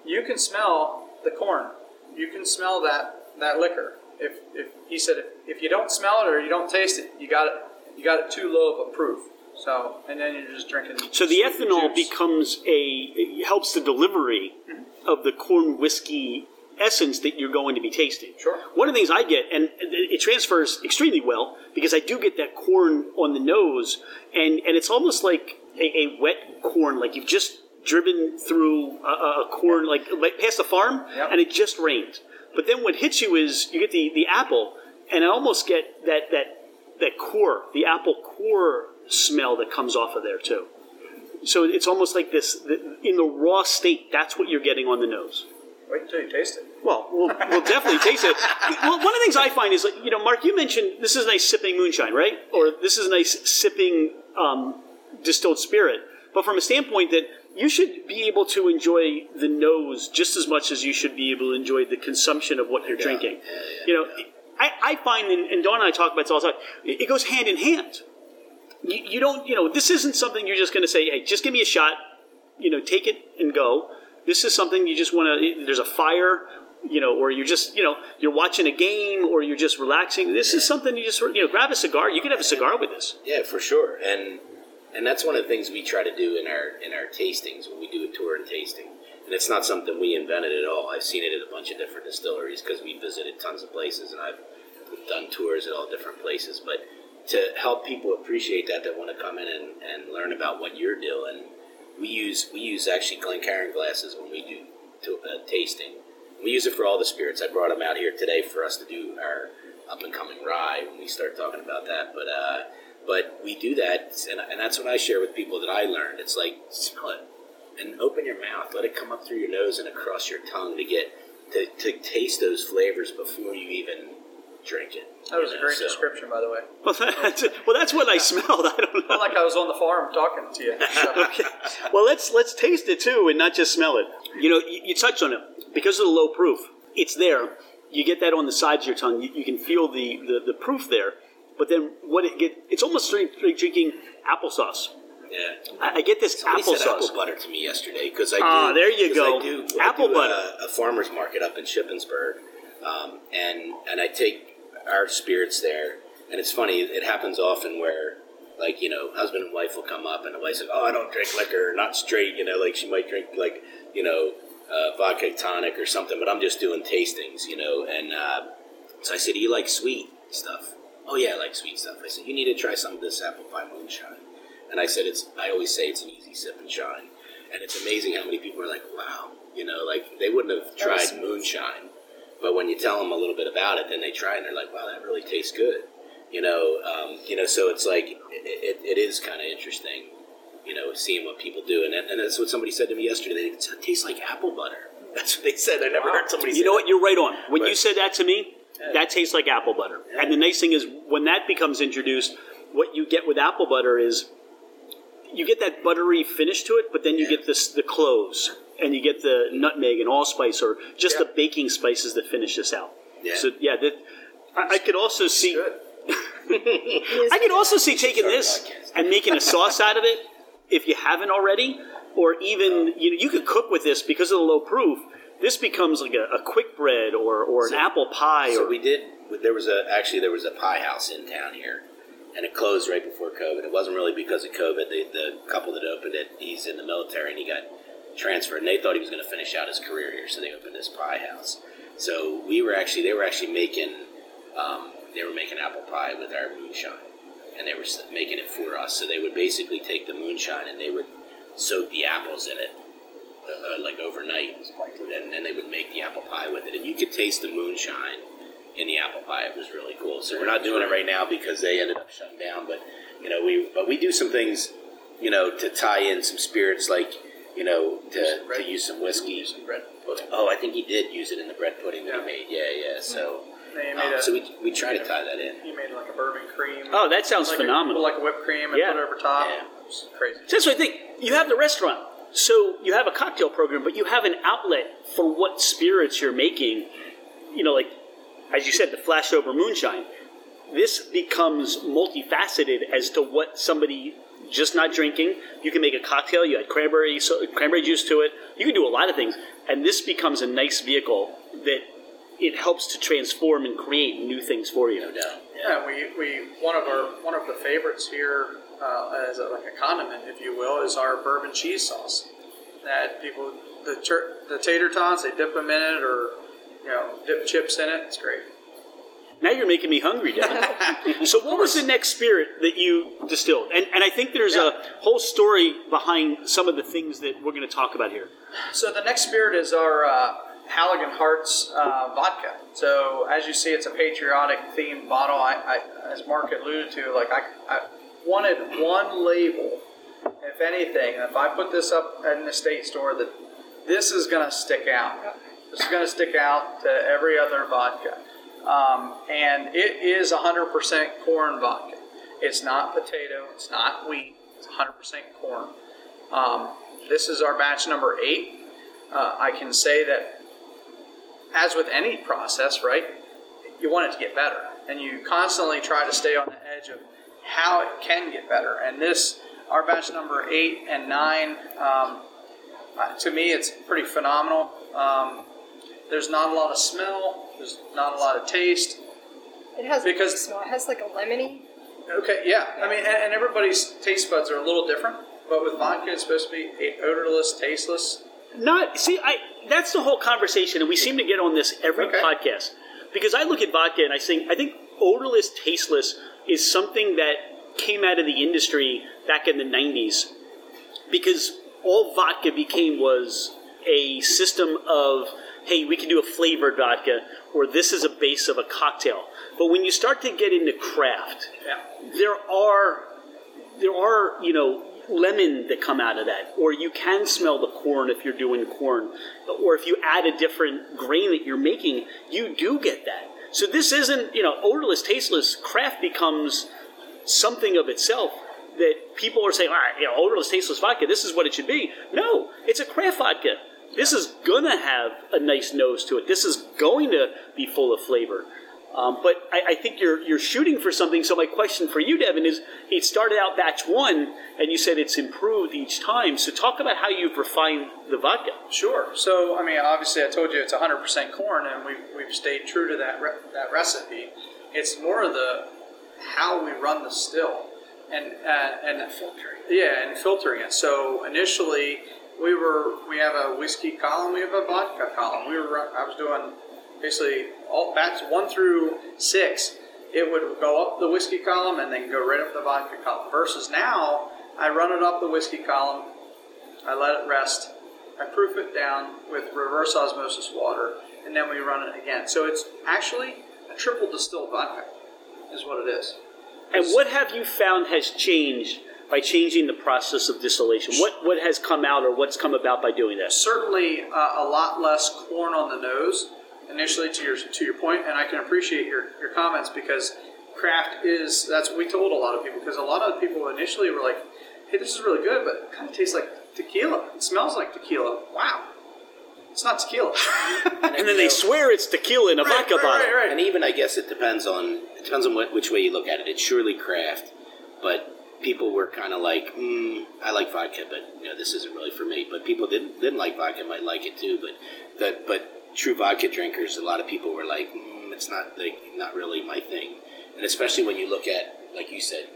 you can smell the corn. You can smell that, that liquor. If, if he said, if, if you don't smell it or you don't taste it, you got it, you got it too low of a proof. So, and then you're just drinking. So the ethanol juice becomes a, it helps the delivery mm-hmm. of the corn whiskey essence that you're going to be tasting. Sure. One of the things I get, and it transfers extremely well, because I do get that corn on the nose, and, and it's almost like a, a wet corn, like you've just driven through a, a corn, like, like past the farm, yep. and it just rained. But then what hits you is you get the, the apple, and I almost get that, that, that core, the apple core smell that comes off of there too. So it's almost like this, the, in the raw state, that's what you're getting on the nose. Wait until you taste it. Well, we'll, we'll definitely taste it. Well, one of the things I find is, like, you know, Mark, you mentioned this is nice sipping moonshine, right? Or this is nice sipping um, distilled spirit. But from a standpoint that you should be able to enjoy the nose just as much as you should be able to enjoy the consumption of what you're yeah. drinking. Yeah, yeah, you know, yeah. I, I find, and, and Dawn and I talk about this all the time, it, it goes hand in hand. You, you don't, you know, this isn't something you're just going to say, hey, just give me a shot, you know, take it and go. This is something you just want to, there's a fire, you know, or you're just, you know, you're watching a game or you're just relaxing. This yeah. is something you just, you know, grab a cigar. You can have a cigar with this. Yeah, for sure. And and that's one of the things we try to do in our in our tastings when we do a tour and tasting. And it's not something we invented at all. I've seen it at a bunch of different distilleries because we visited tons of places, and I've done tours at all different places. But to help people appreciate that, that want to come in and, and learn about what you're doing, we use we use actually Glencairn glasses when we do to, uh, tasting. We use it for all the spirits. I brought them out here today for us to do our up and coming rye when we start talking about that. But uh, but we do that, and, and that's what I share with people that I learned. It's like, smell it and open your mouth, let it come up through your nose and across your tongue to get to, to taste those flavors before you even drink it. That was a great so. description, by the way. Well, that's, well, that's what I smelled. I don't know. Well, like I was on the farm talking to you. So. Okay. Well, let's let's taste it too, and not just smell it. You know, you, you touched on it because of the low proof. It's there. You get that on the sides of your tongue. You, you can feel the, the, the proof there. But then what it get, it's almost like drinking applesauce. Yeah. I, I get this Somebody applesauce. Said apple butter to me yesterday because I do. Ah, there you go. I do, apple I do butter. A, a farmer's market up in Shippensburg, um, and and I take our spirits there, and it's funny, it happens often where, like, you know, husband and wife will come up and the wife says, oh, I don't drink liquor, not straight, you know, like she might drink, like, you know, uh, vodka tonic or something, but I'm just doing tastings, you know, and uh, so I said, do you like sweet stuff? Oh yeah, I like sweet stuff. I said, you need to try some of this apple pie moonshine. And I said, it's, I always say it's an easy sip and shine, and it's amazing how many people are like, wow, you know, like they wouldn't have tried moonshine. But when you tell them a little bit about it, then they try and they're like, wow, that really tastes good. You know, um, you know. So it's like, it, it, it is kind of interesting, you know, seeing what people do. And, that, and that's what somebody said to me yesterday. It tastes like apple butter. That's what they said. I never wow. heard somebody you say You know what? That. You're right on. When but, you said that to me, yeah. that tastes like apple butter. Yeah. And the nice thing is when that becomes introduced, what you get with apple butter is you get that buttery finish to it, but then you yeah. get this the cloves. And you get the nutmeg and allspice, or just yeah. the baking spices that finish this out. Yeah. So yeah, that, I, I could also see. I could also see taking this and making a sauce out of it if you haven't already, or even you know you could cook with this because of the low proof. This becomes like a, a quick bread or, or an so, apple pie. So or, we did. There was a actually there was a pie house in town here, and it closed right before COVID. It wasn't really because of COVID. The, the couple that opened it, he's in the military and he got transferred, and they thought he was going to finish out his career here, so they opened this pie house. So we were actually they were actually making um, they were making apple pie with our moonshine, and they were making it for us. So they would basically take the moonshine and they would soak the apples in it. Uh, like overnight, and then they would make the apple pie with it, and you could taste the moonshine in the apple pie. It was really cool. So we're not doing it right now because they ended up shutting down. But you know, we but we do some things, you know, to tie in some spirits, like you know, to, to use some whiskey. Use some bread pudding. Oh, I think he did use it in the bread pudding that yeah. he made. Yeah, yeah. So, yeah, um, a, so we we try to tie that in. You made like a bourbon cream. Oh, that sounds like phenomenal. A, like a whipped cream and yeah. put it over top. Yeah. It's crazy. So that's what I think. You have the restaurant. So you have a cocktail program, but you have an outlet for what spirits you're making. You know, like, as you said, the flashover moonshine. This becomes multifaceted as to what somebody just not drinking. You can make a cocktail. You add cranberry, so, cranberry juice to it. You can do a lot of things. And this becomes a nice vehicle that it helps to transform and create new things for you. No doubt. Yeah, we, we one of our one of the favorites here Uh, as a, like a condiment, if you will, is our bourbon cheese sauce. That people, the tur- the tater tots, they dip them in it, or you know, dip chips in it. It's great. Now you're making me hungry, Devin. So what was the next spirit that you distilled? And and I think there's yeah. a whole story behind some of the things that we're going to talk about here. So the next spirit is our uh, Halligan Hearts uh, vodka. So as you see, it's a patriotic themed bottle. I, I as Mark alluded to, like I. I wanted one label, if anything. If I put this up at an estate store, that this is going to stick out. This is going to stick out to every other vodka. Um, and it is one hundred percent corn vodka. It's not potato. It's not wheat. It's one hundred percent corn. Um, this is our batch number eight. Uh, I can say that, as with any process, right, you want it to get better. And you constantly try to stay on the edge of how it can get better, and this, our batch number eight and nine, um, to me, it's pretty phenomenal. Um, there's not a lot of smell, there's not a lot of taste. It has because smell. It has like a lemony. Okay, yeah. yeah. I mean, and, and everybody's taste buds are a little different, but with vodka, it's supposed to be odorless, tasteless. Not see, I. That's the whole conversation, and we seem to get on this every okay. podcast because I look at vodka and I think I think odorless, tasteless is something that came out of the industry back in the nineties because all vodka became was a system of, hey, we can do a flavored vodka or this is a base of a cocktail. But when you start to get into craft, yeah. there are, there are, you know, lemon that come out of that, or you can smell the corn if you're doing corn, or if you add a different grain that you're making, you do get that. So this isn't, you know, odorless, tasteless. Craft becomes something of itself that people are saying, all right, you know, odorless, tasteless vodka, this is what it should be. No, it's a craft vodka. This is going to have a nice nose to it. This is going to be full of flavor. Um, but I, I think you're you're shooting for something. So my question for you, Devin, is it started out batch one, and you said it's improved each time. So talk about how you've refined the vodka. Sure. So, I mean, obviously I told you it's one hundred percent corn, and we've, we've stayed true to that re- that recipe. It's more of the how we run the still and, uh, and filtering. Yeah, and filtering it. So initially we were we have a whiskey column. We have a vodka column. We were I was doing... Basically, all batch one through six, it would go up the whiskey column and then go right up the vodka column. Versus now, I run it up the whiskey column, I let it rest, I proof it down with reverse osmosis water, and then we run it again. So it's actually a triple distilled vodka, is what it is. And what have you found has changed by changing the process of distillation? What what has come out or what's come about by doing that? Certainly, uh, a lot less corn on the nose. Initially, to your to your point, and I can appreciate your, your comments because craft is that's what we told a lot of people because a lot of people initially were like, "Hey, this is really good, but it kind of tastes like tequila. It smells like tequila. Wow, it's not tequila. and, and then they swear it's tequila in a right, vodka right, bottle. Right, right. And even, I guess, it depends on it depends on what, which way you look at it. It's surely craft, but people were kind of like, mm, I like vodka, but you know, this isn't really for me. But people didn't didn't like vodka, might like it too. But that, but true vodka drinkers, a lot of people were like, mm, it's not like not really my thing. And especially when you look at, like you said,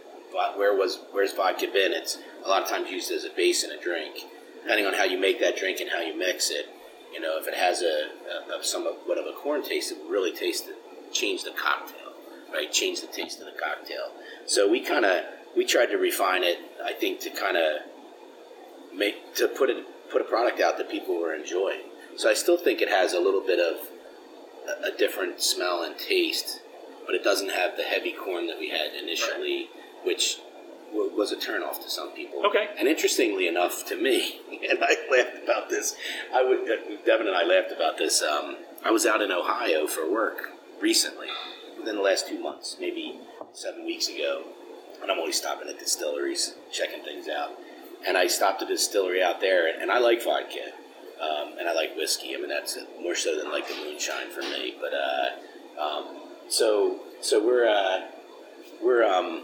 where was where's vodka been? It's a lot of times used as a base in a drink, depending on how you make that drink and how you mix it. You know, if it has a, a, a somewhat of a corn taste, it will really taste the, change the cocktail, right? Change the taste of the cocktail. So we kind of we tried to refine it, I think, to kind of make to put it put a product out that people were enjoying. So I still think it has a little bit of a, a different smell and taste, but it doesn't have the heavy corn that we had initially, right. which w- was a turnoff to some people. Okay. And interestingly enough, to me, and I laughed about this. I would, Devin and I laughed about this. Um, I was out in Ohio for work recently, within the last two months, maybe seven weeks ago. And I'm always stopping at distilleries, checking things out. And I stopped at a distillery out there, and I like vodka, um, and I like whiskey. I mean, that's more so than like the moonshine for me. But uh, um, so so we're uh, we're um,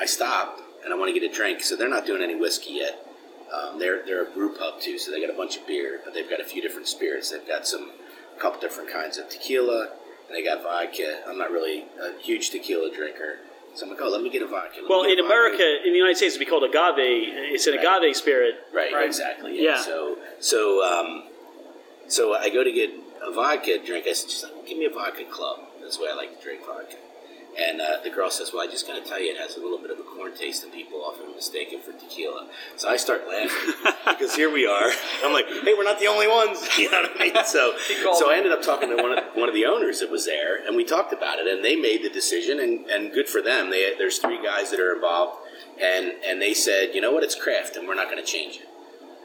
I stopped, and I want to get a drink. So they're not doing any whiskey yet. Um, they're they're a brew pub too, so they got a bunch of beer, but they've got a few different spirits. They've got some a couple different kinds of tequila, and they got vodka. I'm not really a huge tequila drinker. So I'm like, oh, let me get a vodka. Let well, in America, vodka. in the United States, it'd be called agave. It's an right. agave spirit. Right, right? exactly. Yeah. yeah. So so, um, so I go to get a vodka drink. I said, just like, give me a vodka club. That's the way I like to drink vodka. And uh, the girl says, well, I just got to tell you, it has a little bit of a corn taste, and people often mistake it for tequila. So I start laughing because here we are. I'm like, hey, we're not the only ones. You know what I mean? So, so I ended up talking to one of, one of the owners that was there, and we talked about it, and they made the decision, and, and good for them. They, there's three guys that are involved, and, and they said, you know what, it's craft, and we're not going to change it.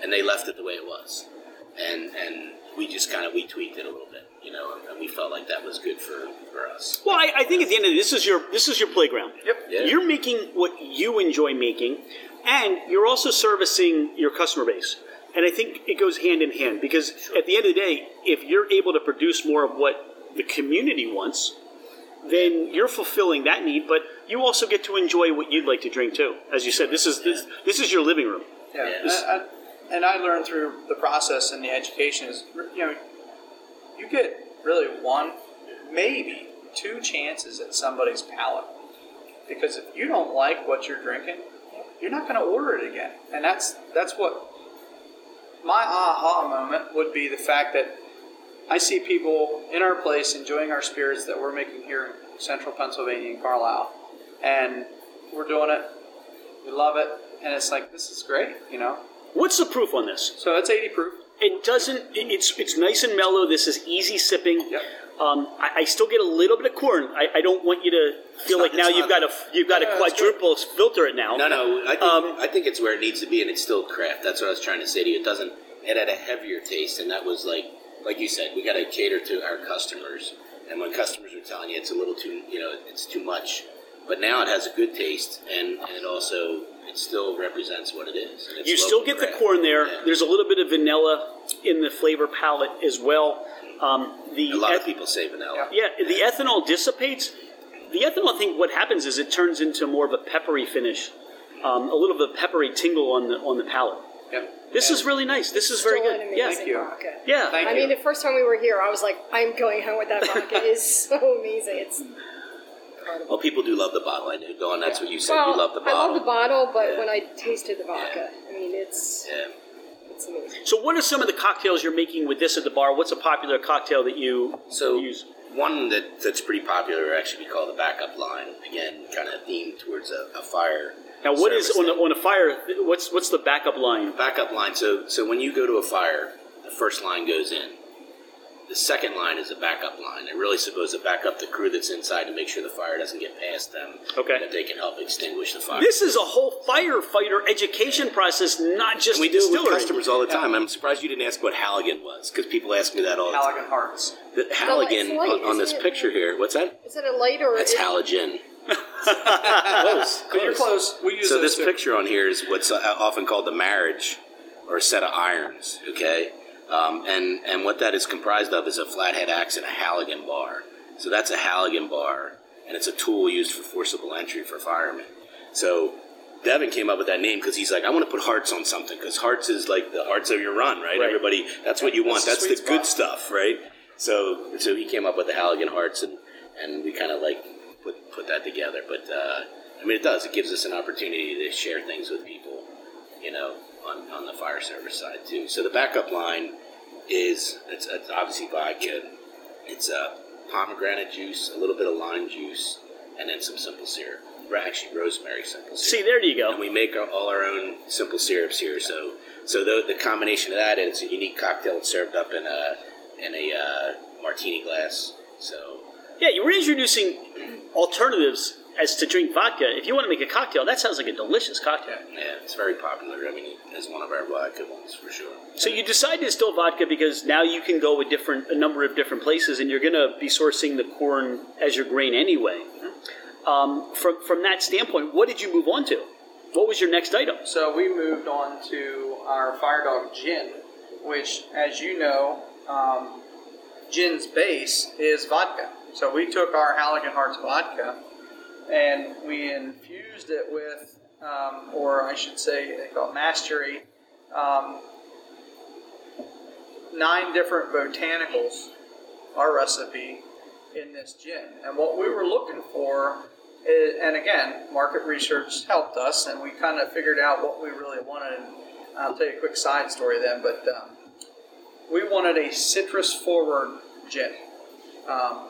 And they left it the way it was. And, and we just kind of, we tweaked it a little bit. You know, and we felt like that was good for, for us. Well, I, I think at the end of the day, this is your this is your playground. Yep. Yeah. You're making what you enjoy making, and you're also servicing your customer base. And I think it goes hand in hand because sure. at the end of the day, if you're able to produce more of what the community wants, then you're fulfilling that need. But you also get to enjoy what you'd like to drink too. As you said, this is yeah. this this is your living room. Yeah. yeah. This, I, I, and I learned through the process and the education is you know. You get really one, maybe two chances at somebody's palate. Because if you don't like what you're drinking, you're not going to order it again. And that's that's what my aha moment would be, the fact that I see people in our place enjoying our spirits that we're making here in central Pennsylvania in Carlisle. And we're doing it. We love it. And it's like, this is great, you know. What's the proof on this? So it's eighty proof. It doesn't. It's it's nice and mellow. This is easy sipping. Yep. Um, I, I still get a little bit of corn. I, I don't want you to feel not, like now you've got to you've got to no, quadruple filter it now. No, no. I think, um, I think it's where it needs to be, and it's still craft. That's what I was trying to say to you. It doesn't. It had a heavier taste, and that was like like you said, we got to cater to our customers. And when customers are telling you it's a little too, you know, it's too much. But now it has a good taste, and, and it also. It still represents what it is. And it's you still get craft. The corn there. Yeah. There's a little bit of vanilla in the flavor palette as well. Um, the a lot eth- of people say vanilla. Yeah, yeah, the ethanol dissipates. The ethanol, I think what happens is it turns into more of a peppery finish, um, a little bit of peppery tingle on the on the palate. Yep. This yeah. is really nice. This is still very good. Yeah. Thank you. Vodka. Yeah. Thank I you. mean, the first time we were here, I was like, I'm going home with that vodka. It is so amazing. It's... Well, people do love the bottle. I know, Dawn, that's what you said. Well, you love the bottle. I love the bottle, but yeah. when I tasted the vodka, yeah. I mean, it's yeah. it's amazing. So what are some of the cocktails you're making with this at the bar? What's a popular cocktail that you so use? One that, that's pretty popular actually we call the backup line. Again, kind of themed towards a, a fire. Now, what is, on a, on a fire, what's what's the backup line? Backup line. So, so when you go to a fire, the first line goes in. The second line is a backup line. They're really supposed to back up the crew that's inside to make sure the fire doesn't get past them. Okay. That they can help extinguish the fire. This is a whole firefighter education process, not just we do it with customers all the time. I'm surprised you didn't ask what Halligan was, because people ask me that all the time. Halligan Hearts. The Halligan no, on, on this it, picture here. What's that? Is it a light or? That's halogen. close. close. You're close. We use so this too. Picture on here is what's often called the marriage or a set of irons. Okay. Um, and, and what that is comprised of is a flathead axe and a Halligan bar. So that's a Halligan bar, and it's a tool used for forcible entry for firemen. So Devin came up with that name because he's like, I want to put hearts on something, because hearts is like the hearts of your run, right? right. Everybody, that's what you want. That's, that's the good stuff, right? So so he came up with the Halligan hearts, and, and we kind of like put put that together. But, uh, I mean, it does. It gives us an opportunity to share things with people, you know, on, on the fire service side, too. So the backup line is, it's, it's obviously vodka. It's uh, pomegranate juice, a little bit of lime juice, and then some simple syrup. Actually, rosemary simple syrup. See, there you go. And we make our, all our own simple syrups here. So, so the, the combination of that, it's a unique cocktail. It's served up in a in a uh, martini glass. So, yeah, you were introducing alternatives as to drink vodka. If you want to make a cocktail, that sounds like a delicious cocktail. Yeah, yeah, it's very popular. I mean, it's one of our vodka ones for sure. So you decided to distill vodka because now you can go a different a number of different places, and you're going to be sourcing the corn as your grain anyway. Um, from from that standpoint, what did you move on to? What was your next item? So we moved on to our Fire Dog Gin, which, as you know, um, gin's base is vodka. So we took our Halligan Hearts vodka and we infused it with, um, or I should say, they call it mastery, um, nine different botanicals, our recipe, in this gin. And what we were looking for is, and again, market research helped us, and we kind of figured out what we really wanted. And I'll tell you a quick side story then, but um, we wanted a citrus forward gin. Um,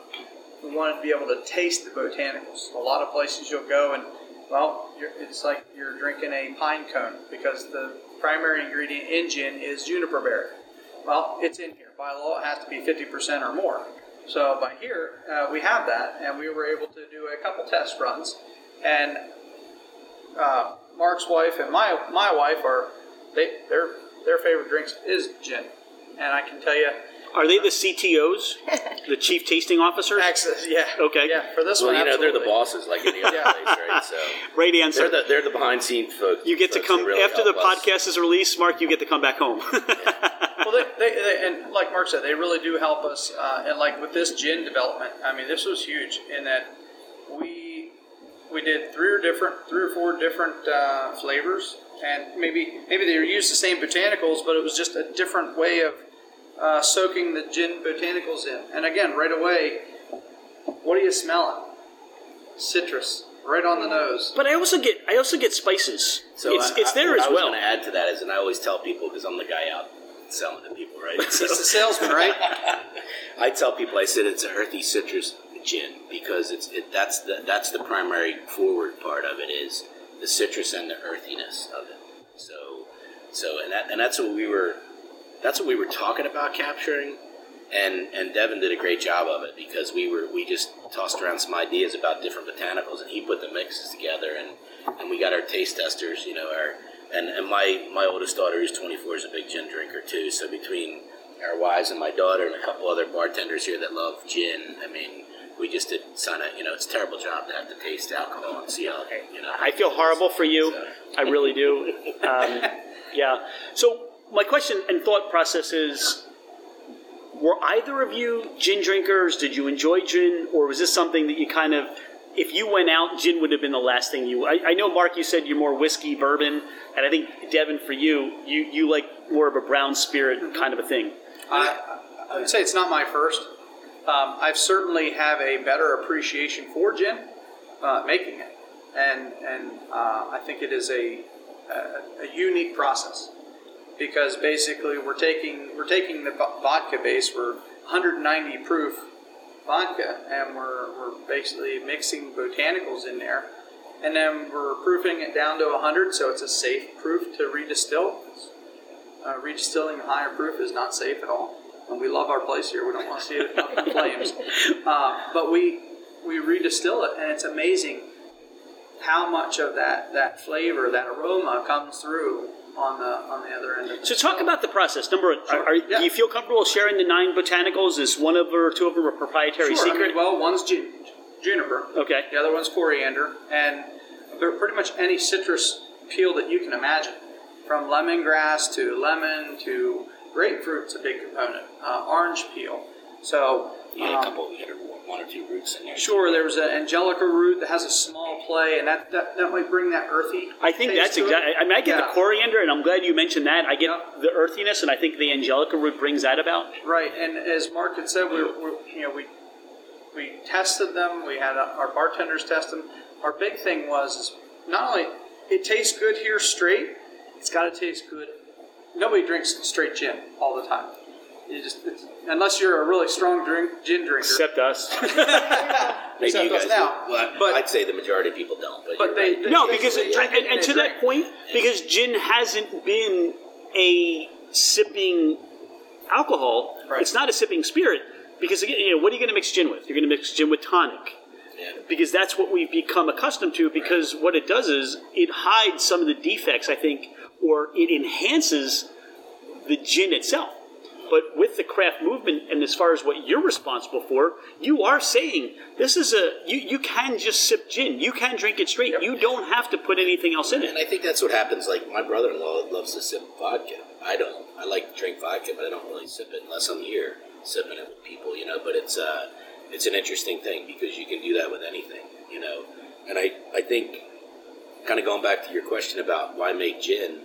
we wanted to be able to taste the botanicals. A lot of places you'll go and, well, you're, it's like you're drinking a pine cone, because the primary ingredient in gin is juniper berry. Well, it's in here. By law, it has to be fifty percent or more. So by here, uh, we have that, and we were able to do a couple test runs. And uh, Mark's wife and my my wife are they their their favorite drinks is gin, and I can tell you, are they the C T Os, the chief tasting officers? Access, yeah. Okay. Yeah. For this well, one, you know, absolutely. They're the bosses, like any other yeah. place, right? So right answer. They're the, they're the behind scene folks. You get to come really after the us. podcast is released, Mark. You get to come back home. Yeah. Well, they, they, they, and like Mark said, they really do help us. Uh, and like with this gin development, I mean, this was huge in that we we did three or different, three or four different uh, flavors, and maybe maybe they used the same botanicals, but it was just a different way of uh, soaking the gin botanicals in. And again, right away, what do you smell it? Citrus. Right on the nose. But I also get I also get spices. So it's, I, it's there I, as well. What I was going to add to that is, and I always tell people, because I'm the guy out selling to people, right? So, it's a salesman, right? I tell people, I said it's a earthy citrus gin, because it's it, that's the that's the primary forward part of it, is the citrus and the earthiness of it. So, so and that and that's what we were that's what we were talking about capturing, and and Devin did a great job of it, because we were we just tossed around some ideas about different botanicals, and he put the mixes together, and and we got our taste testers, you know, our. And, and my, my oldest daughter, who's twenty-four, is a big gin drinker, too. So between our wives and my daughter and a couple other bartenders here that love gin, I mean, we just did sign a, you know, it's a terrible job to have to taste alcohol and see how, you know. I feel horrible for you. So. I really do. Um, yeah. So my question and thought process is, were either of you gin drinkers? Did you enjoy gin? Or was this something that you kind of... If you went out, gin would have been the last thing you... I, I know, Mark, you said you're more whiskey, bourbon, and I think, Devin, for you, you, you like more of a brown spirit kind of a thing. I, I would say it's not my first. Um, I certainly have a better appreciation for gin, uh, making it. And and uh, I think it is a, a a unique process, because basically we're taking we're taking the vodka base, we're one hundred ninety proof vodka, and we're we're basically mixing botanicals in there, and then we're proofing it down to one hundred, so it's a safe proof to redistill. Uh, redistilling higher proof is not safe at all, and we love our place here. We don't want to see it up in flames, uh, but we we redistill it, and it's amazing how much of that that flavor, that aroma, comes through on the on the other end of the So talk about the process. Number one, sure. are, are, yeah. do you feel comfortable sharing the nine botanicals? Is one of or two of them a proprietary sure. secret? I mean, well, one's jun- juniper. Okay. The other one's coriander. And pretty much any citrus peel that you can imagine, from lemongrass to lemon to grapefruit's a big component, uh, orange peel. So you had a couple, you had one or two roots in there. Sure, there was an angelica root that has a small play, and that, that, that might bring that earthy. I think that's exactly. I mean, I get yeah. the coriander, and I'm glad you mentioned that. I get yeah. the earthiness, and I think the angelica root brings that about. Right, and as Mark had said, we, we you know we we tested them. We had our bartenders test them. Our big thing was is not only it tastes good here straight, it's got to taste good. Nobody drinks straight gin all the time. You just, it's, unless you're a really strong drink, gin drinker. Except us. Maybe Except you guys us now. Well, but, I'd say the majority of people don't. But, but they, right. they no, because it, and, and, and to drink. that point, because gin hasn't been a sipping alcohol. Right. It's not a sipping spirit. Because again, you know, what are you going to mix gin with? You're going to mix gin with tonic. Yeah. Because that's what we've become accustomed to. Because right. what it does is it hides some of the defects, I think, or it enhances the gin itself. But with the craft movement, and as far as what you're responsible for, you are saying this is a you, you can just sip gin, you can drink it straight, yep. you don't have to put anything else in it. And I think that's what happens. Like my brother-in-law loves to sip vodka. I don't. I like to drink vodka, but I don't really sip it unless I'm here sipping it with people, you know. But it's uh, it's an interesting thing because you can do that with anything, you know. And I I think kind of going back to your question about why make gin.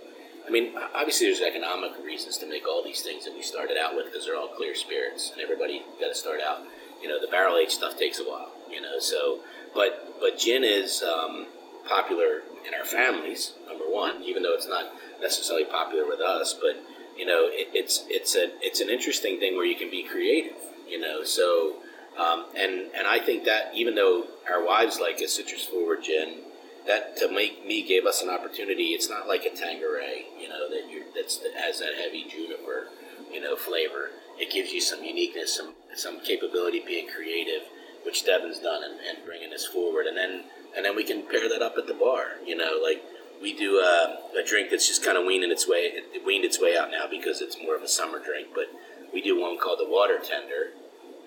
I mean, obviously there's economic reasons to make all these things that we started out with because they're all clear spirits and everybody got to start out. You know, the barrel aged stuff takes a while, you know, so, but but gin is um, popular in our families, number one, even though it's not necessarily popular with us, but, you know, it, it's it's a it's an interesting thing where you can be creative, you know, so, um, and, and I think that even though our wives like a citrus forward gin, that to make me gave us an opportunity. It's not like a Tanqueray, you know, that you that's that has that heavy juniper, you know, flavor. It gives you some uniqueness, some some capability being creative, which Devin's done and, and bringing this forward. And then and then we can pair that up at the bar, you know, like we do a, a drink that's just kind of weaning its way it weaned its way out now because it's more of a summer drink. But we do one called the water tender,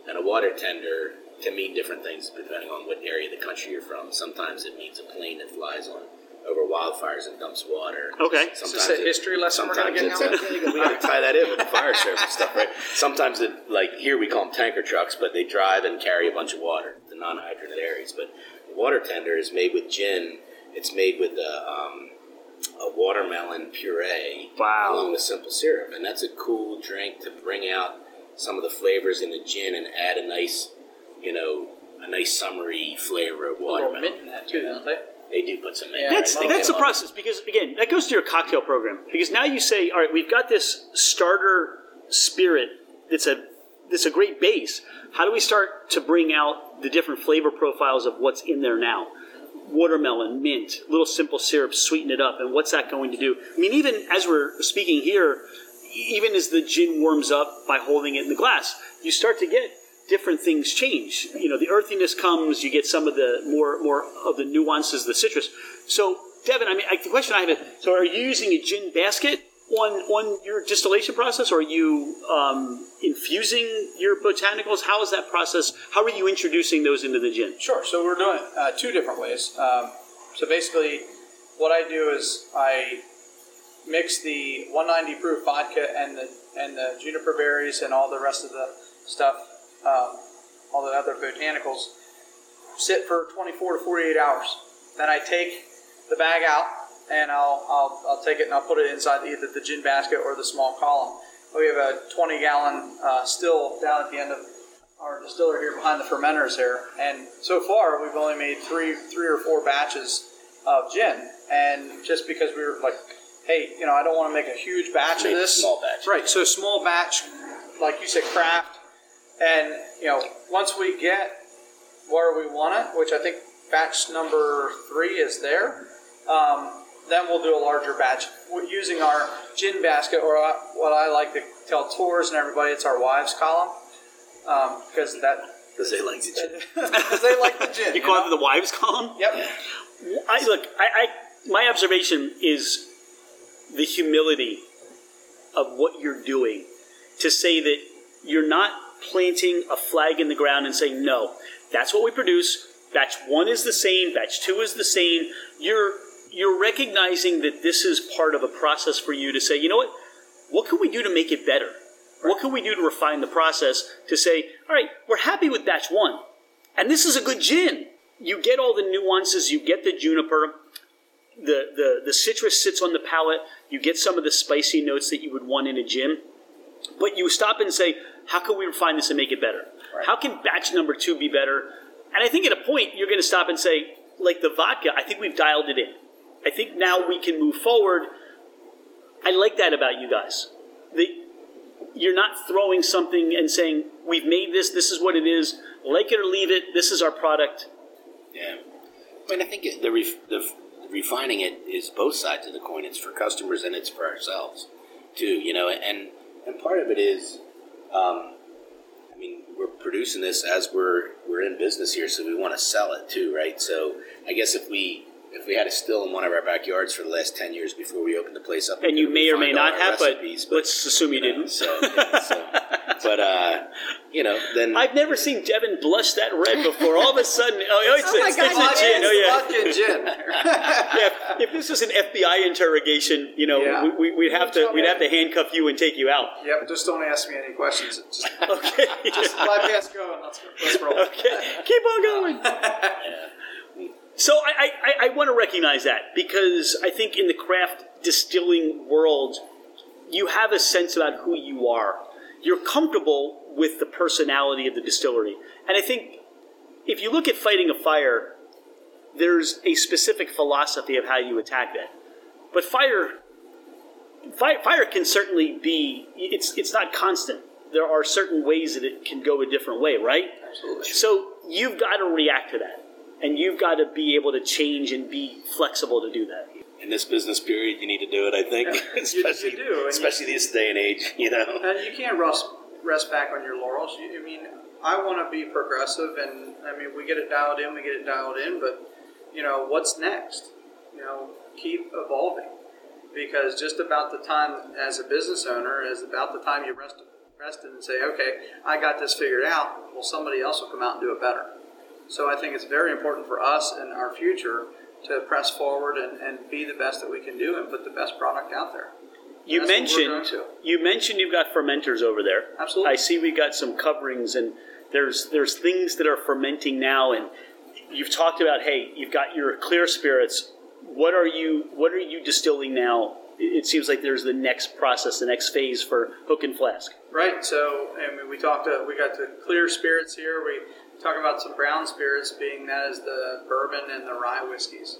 and a water tender can mean different things depending on what area of the country you're from. Sometimes it means a plane that flies on over wildfires and dumps water. Okay. Sometimes is this a history lesson we're going to get now? We got to tie that in with the fire service stuff, right? Sometimes, it, like here we call them tanker trucks, but they drive and carry a bunch of water, the non-hydrated areas. But the water tender is made with gin. It's made with a, um, a watermelon puree wow. along with simple syrup. And that's a cool drink to bring out some of the flavors in the gin and add a nice... You know, a nice summery flavor of watermelon. In that, too, don't they? They do put some mint. Yeah, that's right. That's the process because again, that goes to your cocktail program. Because now you say, all right, we've got this starter spirit. That's a that's a great base. How do we start to bring out the different flavor profiles of what's in there now? Watermelon, mint, little simple syrup, sweeten it up, and what's that going to do? I mean, even as we're speaking here, even as the gin warms up by holding it in the glass, you start to get different things change. You know, the earthiness comes, you get some of the more more of the nuances, the citrus. So, Devin, I mean, I, the question I have is, so are you using a gin basket on, on your distillation process, or are you um, infusing your botanicals? How is that process? How are you introducing those into the gin? Sure. So we're doing uh, two different ways. Um, so basically, what I do is I mix the one ninety proof vodka and the, and the juniper berries and all the rest of the stuff. Um, all the other botanicals sit for twenty-four to forty-eight hours. Then I take the bag out and I'll I'll, I'll take it and I'll put it inside either the gin basket or the small column. We have a twenty gallon uh, still down at the end of our distiller here behind the fermenters there. And so far we've only made three three or four batches of gin. And just because we were like, hey, you know, I don't want to make a huge batch of this. Small batch, right? So small batch, like you said, craft. And, you know, once we get where we want it, which I think batch number three is there, um, then we'll do a larger batch. We're using our gin basket, or what I like to tell tours and everybody, it's our wives column. Um, because that... Because they like the gin. Because they like the gin. You, you call know? it the wives column? Yep. Yeah. I, look, I, I my observation is the humility of what you're doing to say that you're not planting a flag in the ground and saying, no, that's what we produce. Batch one is the same. Batch two is the same. You're you're recognizing that this is part of a process for you to say, you know what? what can we do to make it better? What can we do to refine the process to say, all right, we're happy with batch one, and this is a good gin. You get all the nuances. You get the juniper. The, the, the citrus sits on the palate. You get some of the spicy notes that you would want in a gin. But you stop and say, how can we refine this and make it better? Right. How can batch number two be better? And I think at a point, you're going to stop and say, like the vodka, I think we've dialed it in. I think now we can move forward. I like that about you guys. The, you're not throwing something and saying, we've made this, this is what it is, like it or leave it, this is our product. Yeah. I mean, I think the, ref, the refining it is both sides of the coin. It's for customers and it's for ourselves, too, you know. And, and part of it is, um, I mean, we're producing this as we're we're in business here, so we want to sell it, too, right? So I guess if we... If we had a still in one of our backyards for the last ten years before we opened the place up, and you may or may not have, but let's assume you didn't. So, yeah, so, but uh, you know, then I've never seen Devin blush that red before. All of a sudden, oh, it's, oh my it's, God, it's God, a gin. Oh yeah, it's gin. Yeah, if, if this was an F B I interrogation, you know, yeah. we, we'd have to we'd have to handcuff you and take you out. Yep. Just don't ask me any questions. Just, okay. Just let me ask going. Let's, let's roll. Okay. Keep on going. Yeah. So I, I, I want to recognize that, because I think in the craft distilling world, you have a sense about who you are. You're comfortable with the personality of the distillery. And I think if you look at Fighting a Fire, there's a specific philosophy of how you attack that. But fire fire, fire can certainly be, it's, it's not constant. There are certain ways that it can go a different way, right? Absolutely. So you've got to react to that. And you've got to be able to change and be flexible to do that. In this business period, you need to do it, I think. Yeah, especially you do. Especially you, this day and age, you know. And you can't rest, rest back on your laurels. You, I mean, I want to be progressive, and, I mean, we get it dialed in, we get it dialed in, but, you know, what's next? You know, keep evolving. Because just about the time as a business owner is about the time you rest, rest and say, okay, I got this figured out. Well, somebody else will come out and do it better. So I think it's very important for us and our future to press forward and, and be the best that we can do and put the best product out there. You mentioned, you mentioned you've got fermenters over there. Absolutely. I see we've got some coverings, and there's there's things that are fermenting now. And you've talked about, hey, you've got your clear spirits. What are you what are you distilling now? It seems like there's the next process, the next phase for Hook and Flask. Right. So I mean, we talked. Uh, we got the clear spirits here. We. Talking about some brown spirits, being that is the bourbon and the rye whiskeys.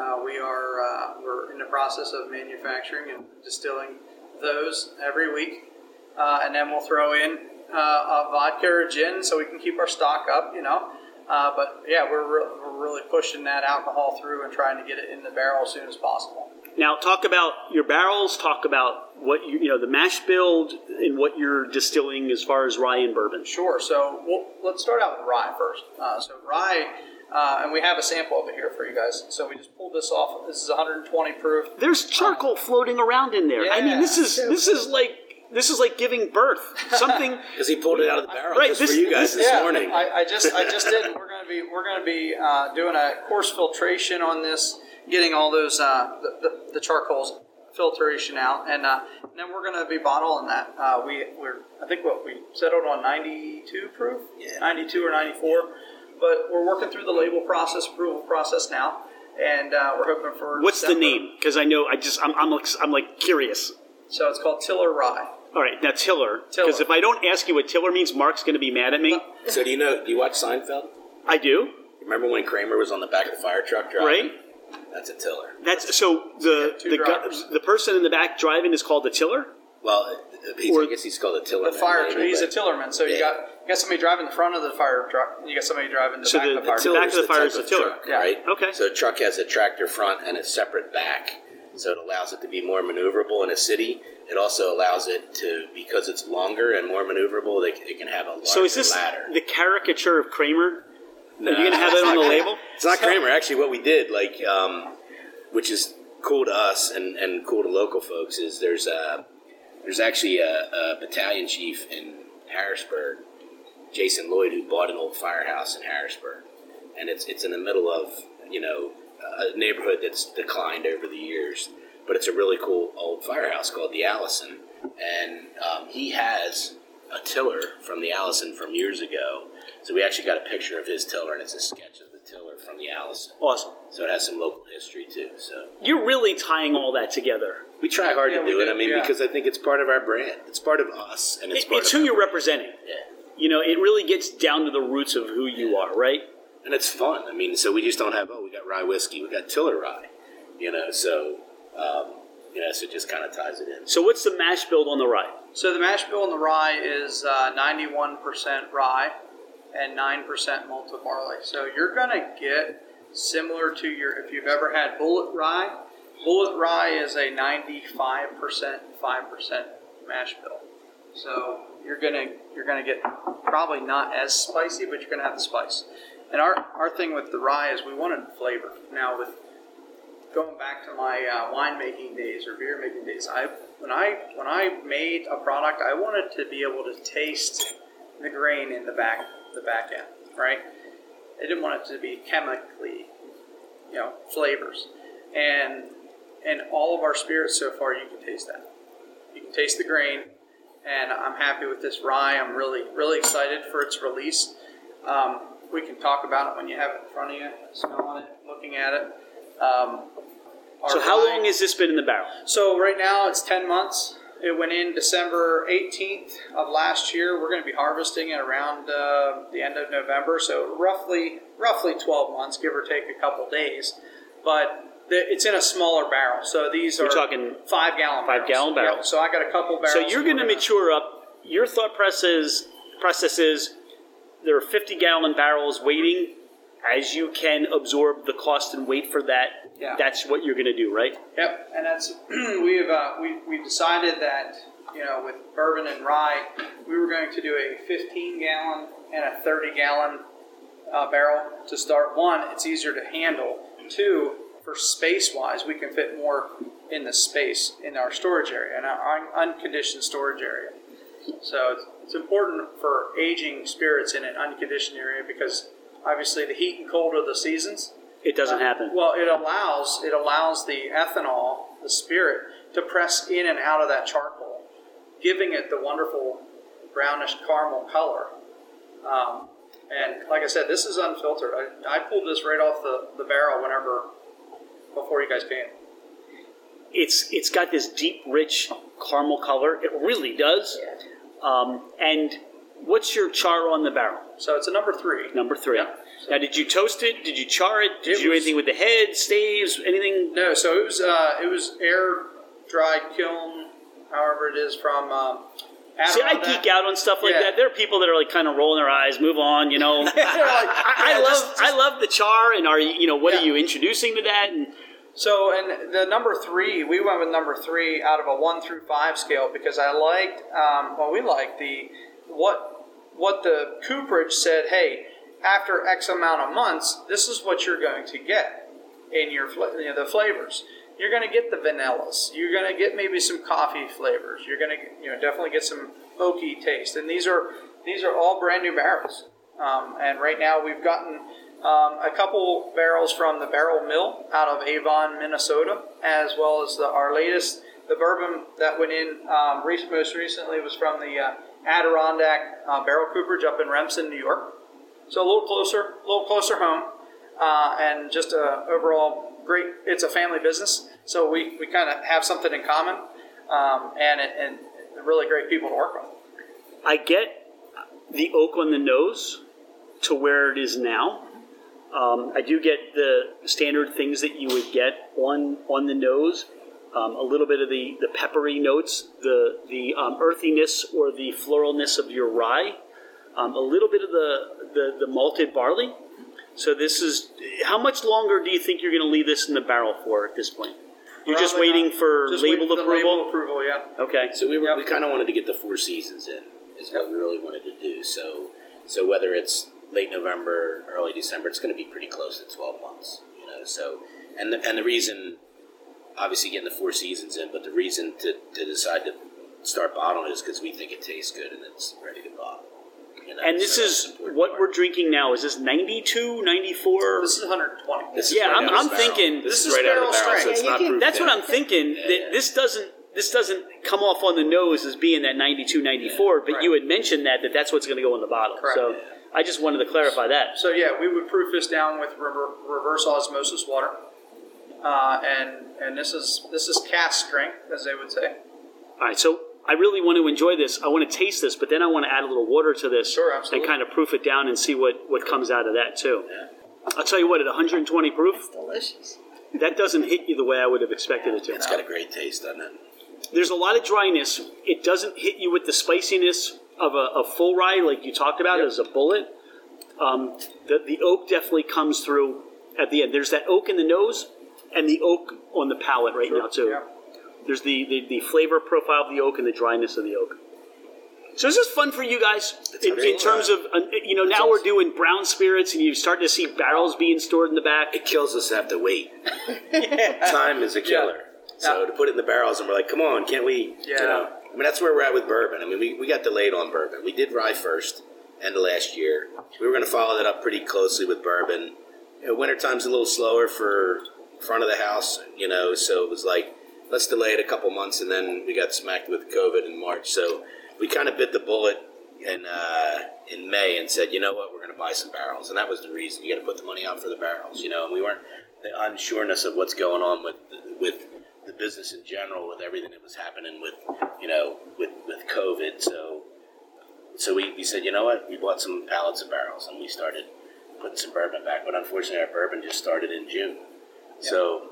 Uh, we are uh, we're in the process of manufacturing and distilling those every week, uh, and then we'll throw in uh, a vodka or gin so we can keep our stock up, you know. Uh, but yeah, we're re- we're really pushing that alcohol through and trying to get it in the barrel as soon as possible. Now, talk about your barrels. Talk about what you you know the mash build and what you're distilling as far as rye and bourbon. Sure. So we'll, let's start out with rye first. Uh, so rye, uh, and we have a sample of it here for you guys. So we just pulled this off. This is one hundred twenty proof. There's charcoal um, floating around in there. Yeah. I mean, this is this is like this is like giving birth. Something because he pulled it out of the barrel. Right, just this, for you guys this, this yeah, morning. I, I just I just did. We're gonna be we're gonna be uh, doing a coarse filtration on this. Getting all those uh, the, the, the charcoal's filtration out, and, uh, and then we're going to be bottling that. Uh, we we're I think what we settled on ninety-two proof, yeah. ninety-two or ninety-four, but we're working through the label process, approval process now, and uh, we're hoping for. What's December. The name? Because I know I just I'm I'm like, I'm like curious. So it's called Tiller Rye. All right, now Tiller, because if I don't ask you what Tiller means, Mark's going to be mad at me. So do you know? Do you watch Seinfeld? I do. Remember when Kramer was on the back of the fire truck driving? Right. That's a tiller. That's so the yeah, the gu- the person in the back driving is called the tiller. Well, he's, or, I guess he's called a tillerman. The fire truck. He's a tillerman. So yeah. you got you got somebody driving the front of the fire truck, and you got somebody driving the so back the, of the fire truck. So the back of the fire is the tiller, truck, yeah. right? Okay. So a truck has a tractor front and a separate back, so it allows it to be more maneuverable in a city. It also allows it to because it's longer and more maneuverable. They it can have a larger so is this ladder. The caricature of Kramer? No, are you going to have that on the label? It's not Kramer. Actually, what we did, like, um, which is cool to us and, and cool to local folks, is there's a, there's actually a, a battalion chief in Harrisburg, Jason Lloyd, who bought an old firehouse in Harrisburg. And it's it's in the middle of, you know, a neighborhood that's declined over the years. But it's a really cool old firehouse called the Allison. and um, he has a tiller from the Allison from years ago. So we actually got a picture of his tiller, and it's a sketch of the tiller from the Allison. Awesome. So it has some local history too. So you're really tying all that together. We try hard yeah, to do it. Do. I mean, yeah. because I think it's part of our brand. It's part of us, and it's it, part it's of who you're brand. representing. Yeah. You know, it really gets down to the roots of who you yeah. are, right? And it's fun. I mean, so we just don't have, oh, we got rye whiskey, we got Tiller rye, you know, so, um, you know, so it just kind of ties it in. So what's the mash bill on the rye? So the mash bill on the rye is uh, ninety-one percent rye and nine percent malted barley. So you're going to get similar to your, if you've ever had bullet rye, bullet rye is a ninety-five percent, five percent mash bill. So you're going to, you're going to get probably not as spicy, but you're going to have the spice. And our, our thing with the rye is we wanted flavor. Now, with going back to my uh, winemaking days or beer making days, I when I when I made a product, I wanted to be able to taste the grain in the back the back end, right? I didn't want it to be chemically, you know, flavors. And and all of our spirits so far, you can taste that. You can taste the grain, and I'm happy with this rye. I'm really really excited for its release. Um, We can talk about it when you have it in front of you, smelling it, looking at it. Um, so how rye, long has this been in the barrel? So right now it's ten months. It went in December eighteenth of last year. We're going to be harvesting it around uh, the end of November. So roughly roughly twelve months, give or take a couple days. But the, it's in a smaller barrel. So these You're are talking five-gallon barrels. Five-gallon barrel. Yeah, so I got a couple barrels. So you're going to mature up. Your thought process is... There are fifty-gallon barrels waiting. As you can absorb the cost and wait for that, yeah. that's what you're going to do, right? Yep, and that's we've uh, we we've decided that you know with bourbon and rye, we were going to do a fifteen-gallon and a thirty-gallon uh, barrel to start. One, it's easier to handle. Two, for space-wise, we can fit more in the space in our storage area, in our unconditioned storage area. So it's, it's important for aging spirits in an unconditioned area because obviously the heat and cold of the seasons. It doesn't uh, happen. Well, it allows it allows the ethanol, the spirit, to press in and out of that charcoal, giving it the wonderful brownish caramel color. Um, and like I said, this is unfiltered. I, I pulled this right off the, the barrel whenever, before you guys came. It's It's got this deep, rich caramel color. It really does. Yeah. Um, and what's your char on the barrel? So it's a number three. Number three. Yep. So now, did you toast it? Did you char it? Did it you was, do anything with the head, staves, anything? No. So it was uh, it was air dried kiln, however it is from. Um, See, I geek out on stuff like yeah. that. There are people that are like kind of rolling their eyes, move on, you know. like, I, I love just, just, I love the char, and are you know what yeah. are you introducing to that? And So, and the number three, we went with number three out of a one through five scale because I liked, um, well, we liked the, what, what the cooperage said, hey, after X amount of months, this is what you're going to get in your, you know, the flavors. You're going to get the vanillas. You're going to get maybe some coffee flavors. You're going to, you know, definitely get some oaky taste. And these are, these are all brand new barrels. Um, and right now we've gotten... Um, a couple barrels from the Barrel Mill out of Avon, Minnesota, as well as the, our latest, the bourbon that went in um, most recently was from the uh, Adirondack uh, Barrel Cooperage up in Remsen, New York. So a little closer, a little closer home, uh, and just a overall great. It's a family business, so we, we kind of have something in common, um, and it, and really great people to work with. I get the oak on the nose to where it is now. Um, I do get the standard things that you would get on on the nose, um, a little bit of the, the peppery notes, the the um, earthiness or the floralness of your rye, um, a little bit of the, the, the malted barley. So this is how much longer do you think you're going to leave this in the barrel for at this point? You're Probably just waiting not. for just label waiting for approval. Label approval, yeah. Okay. So we were, yep. we kind of wanted to get the four seasons in is what we really wanted to do. So so whether it's late November, early December, it's going to be pretty close to twelve months, you know, so, and the, and the reason, obviously getting the four seasons in, but the reason to, to decide to start bottling is because we think it tastes good and it's ready to bottle. You know, and this so is what part. We're drinking now. Is this ninety-two, ninety-four? This is one twenty. This is yeah, right I'm, I'm thinking. This, this is, is right out of the barrel, strength. So it's yeah, not can, proof. That's down. What I'm thinking. yeah, that yeah. This doesn't this doesn't come off on the nose as being that ninety-two, ninety-four, but right. you had mentioned that, that that's what's going to go in the bottle. Correct. So I just wanted to clarify that. So, yeah, we would proof this down with rever- reverse osmosis water. Uh, and and this is this is cask strength, as they would say. All right, so I really want to enjoy this. I want to taste this, but then I want to add a little water to this sure, and kind of proof it down and see what, what comes out of that, too. Yeah. I'll tell you what, at one hundred twenty proof, that's delicious. That doesn't hit you the way I would have expected it to. It's got a great taste, doesn't it? There's a lot of dryness. It doesn't hit you with the spiciness of a, a full rye like you talked about yep. as a bullet. Um, the, the oak definitely comes through at the end. There's that oak in the nose and the oak on the palate right sure. now, too. Yep. There's the, the, the flavor profile of the oak and the dryness of the oak. So this is fun for you guys in, in terms of, you know, now we're doing brown spirits and you start to see barrels being stored in the back. It kills us to have to wait. yeah. Time is a killer. Yeah. So to put it in the barrels and we're like, come on, can't we? Yeah. You know, I mean, that's where we're at with bourbon. I mean, we, we got delayed on bourbon. We did rye first end of last year. We were going to follow that up pretty closely with bourbon. You know, wintertime's a little slower for front of the house, you know, so it was like, let's delay it a couple months, and then we got smacked with COVID in March. So we kind of bit the bullet in uh, in May and said, you know what, we're going to buy some barrels. And that was the reason. You got to put the money out for the barrels, you know. And we weren't the unsureness of what's going on with with the business in general, with everything that was happening with, you know, with, with COVID. So so we, we said, you know what, we bought some pallets of barrels, and we started putting some bourbon back. But unfortunately, our bourbon just started in June. Yeah. So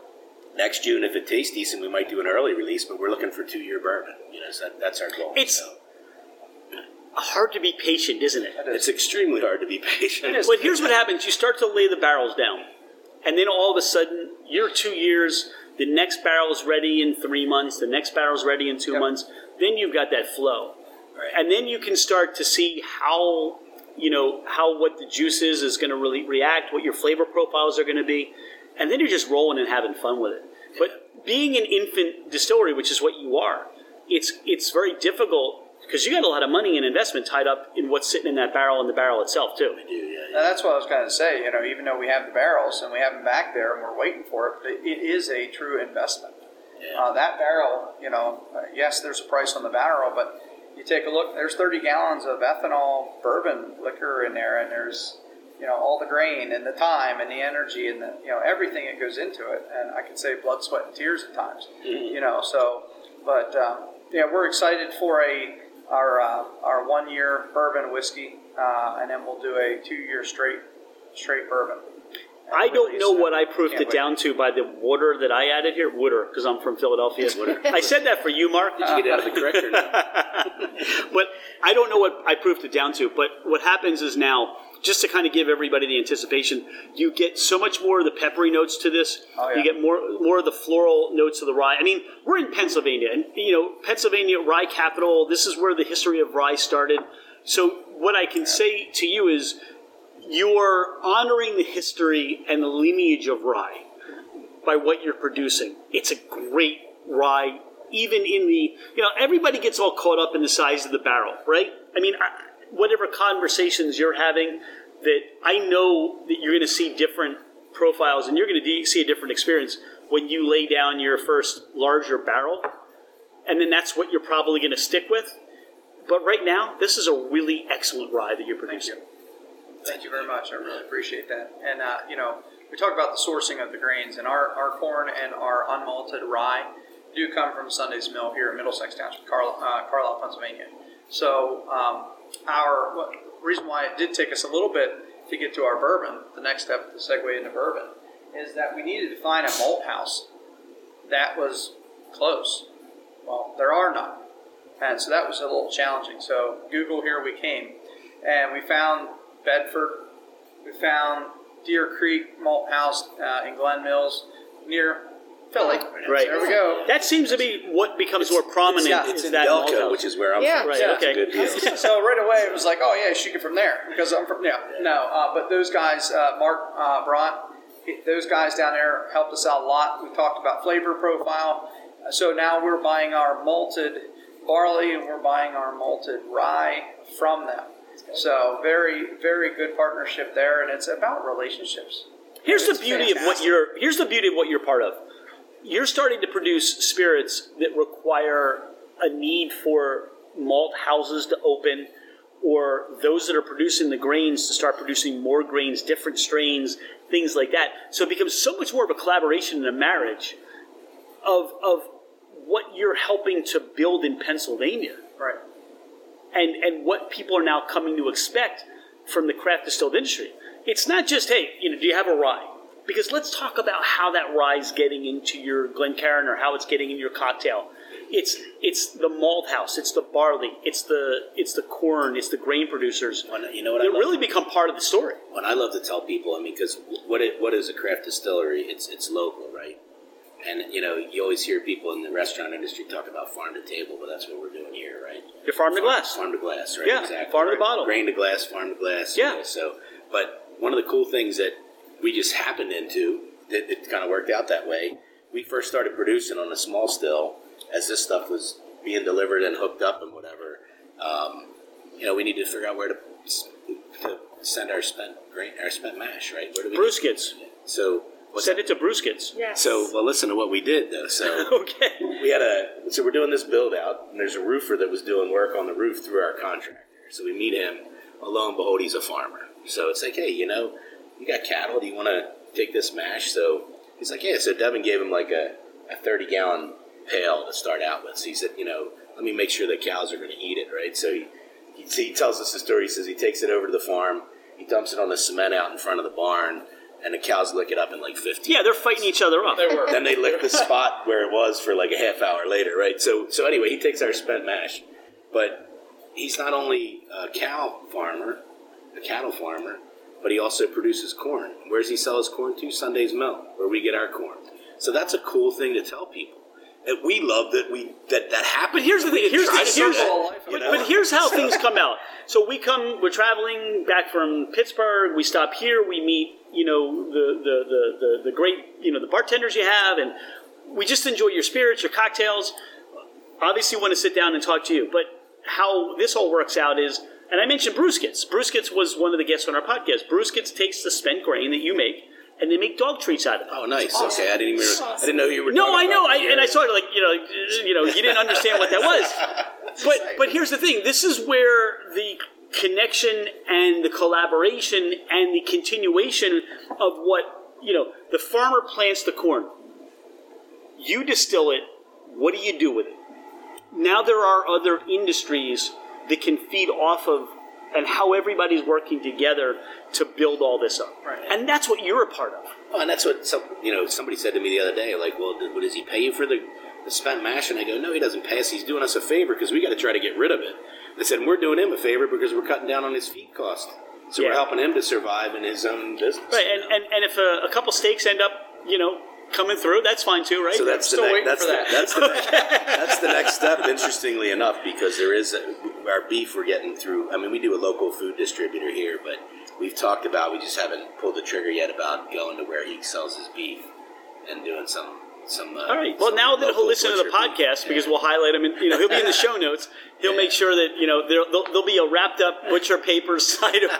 next June, if it tastes decent, we might do an early release, but we're looking for two-year bourbon. You know, so that, that's our goal. It's so. hard to be patient, isn't it? It's extremely hard to be patient. Well, here's what happens. You start to lay the barrels down, and then all of a sudden, you're two years, the next barrel's ready in three months, the next barrel's ready in two yep. months. Then you've got that flow. Right. And then you can start to see how, you know, how what the juice is is going to really react, what your flavor profiles are going to be. And then you're just rolling and having fun with it. But being an infant distillery, which is what you are, it's it's very difficult because you got a lot of money and investment tied up in what's sitting in that barrel and the barrel itself, too. We do, yeah, yeah. Now, that's what I was going to say. You know, even though we have the barrels and we have them back there and we're waiting for it, but it is a true investment. Yeah. Uh, that barrel, you know, uh, yes, there's a price on the barrel, but you take a look, there's thirty gallons of ethanol bourbon liquor in there, and there's, you know, all the grain and the time and the energy and the, you know, everything that goes into it. And I could say blood, sweat, and tears at times, mm-hmm. you know, so, but, um, yeah, we're excited for a, our, uh, our one year bourbon whiskey, uh, and then we'll do a two year straight, straight bourbon. And I don't know what I proofed it wait. down to by the water that I added here. Water, because I'm from Philadelphia. I said that for you, Mark. Did you get it out of the correct or not? But I don't know what I proofed it down to, but what happens is now, just to kind of give everybody the anticipation, you get so much more of the peppery notes to this. Oh, yeah. You get more more of the floral notes of the rye. I mean, we're in Pennsylvania, and you know, Pennsylvania rye capital. This is where the history of rye started. So what I can yeah. say to you is, you're honoring the history and the lineage of rye by what you're producing. It's a great rye, even in the, you know, everybody gets all caught up in the size of the barrel, right? I mean, I, whatever conversations you're having, that I know that you're going to see different profiles and you're going to de- see a different experience when you lay down your first larger barrel, and then that's what you're probably going to stick with. But right now, this is a really excellent rye that you're producing. Thank you, Thank you very much. I really appreciate that. And, uh, you know, we talk about the sourcing of the grains, and our, our corn and our unmalted rye do come from Sunday's Mill here in Middlesex Township, Carl, uh, Carlisle, Pennsylvania. So, um, Our well, reason why it did take us a little bit to get to our bourbon, the next step, the segue into bourbon, is that we needed to find a malt house that was close. Well, there are none. And so that was a little challenging. So Google, here we came. And we found Bedford. We found Deer Creek Malt House uh, in Glen Mills near Philly. Right. There we go. That seems to be what becomes it's, more prominent. It's, yeah, it's in that Delco, which is where I'm yeah. from. Right, so okay. Good deal. So right away it was like, oh, yeah, she can from there because I'm from, yeah. yeah. No, uh, but those guys, uh, Mark uh, Bront, those guys down there helped us out a lot. We talked about flavor profile. So now we're buying our malted barley and we're buying our malted rye from them. So very, very good partnership there, and it's about relationships. Here's the beauty fantastic. of what you're. Here's the beauty of what you're part of. you're starting to produce spirits that require a need for malt houses to open, or those that are producing the grains to start producing more grains, different strains, things like that. So it becomes so much more of a collaboration and a marriage of of what you're helping to build in Pennsylvania. Right. And and what people are now coming to expect from the craft distilled industry. It's not just, hey, you know, do you have a rye? Because let's talk about how that rye is getting into your Glencairn or how it's getting in your cocktail. It's it's the malt house, it's the barley, it's the it's the corn, it's the grain producers. When, you know what? They really become part of the story. What I love to tell people, I mean, because what it, what is a craft distillery? It's it's local, right? And you know, you always hear people in the restaurant industry talk about farm to table, but that's what we're doing here, right? You're farm to farm, glass, farm to glass, right? Yeah, exactly. Farm to bottle, grain to glass, farm to glass. Yeah. You know, so, but one of the cool things that we just happened into that it kind of worked out that way. We first started producing on a small still. As this stuff was being delivered and hooked up and whatever, um, you know, we need to figure out where to, to send our spent grain, our spent mash, right? Where do we Bruce Kitts. So send that? It to Bruce Kitts. Yes. So well, listen to what we did though. So okay, we had a so we're doing this build out, and there's a roofer that was doing work on the roof through our contractor. So we meet him. Well, lo and behold, he's a farmer. So it's like, hey, you know, you got cattle. Do you want to take this mash? So he's like, yeah. So Devin gave him like a thirty gallon pail to start out with. So he said, you know, let me make sure the cows are going to eat it, right? So he, he, he tells us the story. He says he takes it over to the farm, he dumps it on the cement out in front of the barn, and the cows lick it up in like fifteen. Yeah, they're fighting each other up. They were. Then they lick the spot where it was for like a half hour later, right? So so anyway, he takes our spent mash. But he's not only a cow farmer, a cattle farmer, but he also produces corn. Where does he sell his corn to? Sunday's Mill, where we get our corn. So that's a cool thing to tell people. That we love that we that, that happened. But here's the thing. Here's the, here's, life, but, but here's how things come out. So we come. We're traveling back from Pittsburgh. We stop here. We meet, you know, the the the the, the great, you know, the bartenders you have, and we just enjoy your spirits, your cocktails. Obviously, want to sit down and talk to you. But how this all works out is, and I mentioned Bruce Kitts. Bruce Kitts was one of the guests on our podcast. Bruce Kitts takes the spent grain that you make, and they make dog treats out of it. Oh, nice. Awesome. Okay, I didn't even. Awesome. I didn't know you were. No, I know. I, and I saw it like you know, you know, you didn't understand what that was. But but here's the thing. This is where the connection and the collaboration and the continuation of what, you know, the farmer plants the corn. You distill it. What do you do with it? Now there are other industries that can feed off of. And how everybody's working together to build all this up, right. And that's what you're a part of. Oh, and that's what some, you know. Somebody said to me the other day, like, "Well, what does he pay you for the, the spent mash?" And I go, "No, he doesn't pay us. He's doing us a favor because we got to try to get rid of it." They said, "We're doing him a favor because we're cutting down on his feed cost, so yeah. We're helping him to survive in his own business." Right, and, and and if a, a couple steaks end up, you know, coming through, that's fine too, right? So that's I'm the next. That's, that. that's the next, that's the next step. Interestingly enough, because there is. A, Our beef we're getting through. I mean, we do a local food distributor here, but we've talked about, we just haven't pulled the trigger yet about going to where he sells his beef and doing some some. Uh, all right. Well, now that he'll listen to the podcast, beef. Because yeah. We'll highlight him, and you know he'll be in the show notes. He'll yeah. make sure that you know there'll there'll be a wrapped up butcher paper side of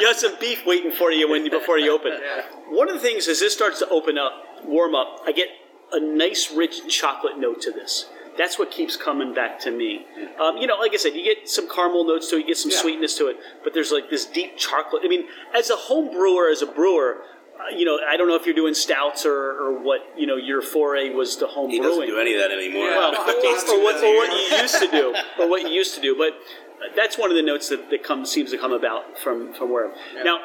you have some beef waiting for you when before you open. Yeah. One of the things as this starts to open up, warm up, I get a nice rich chocolate note to this. That's what keeps coming back to me. Um, you know, like I said, you get some caramel notes to it, you get some yeah. sweetness to it, but there's like this deep chocolate. I mean, as a home brewer, as a brewer, uh, you know, I don't know if you're doing stouts or, or what, you know, your foray was to home he brewing. He doesn't do any of that anymore. Yeah. Well, or, or, what, or what you used to do, or what you used to do. But that's one of the notes that, that comes, seems to come about from, from where. Yeah. Now,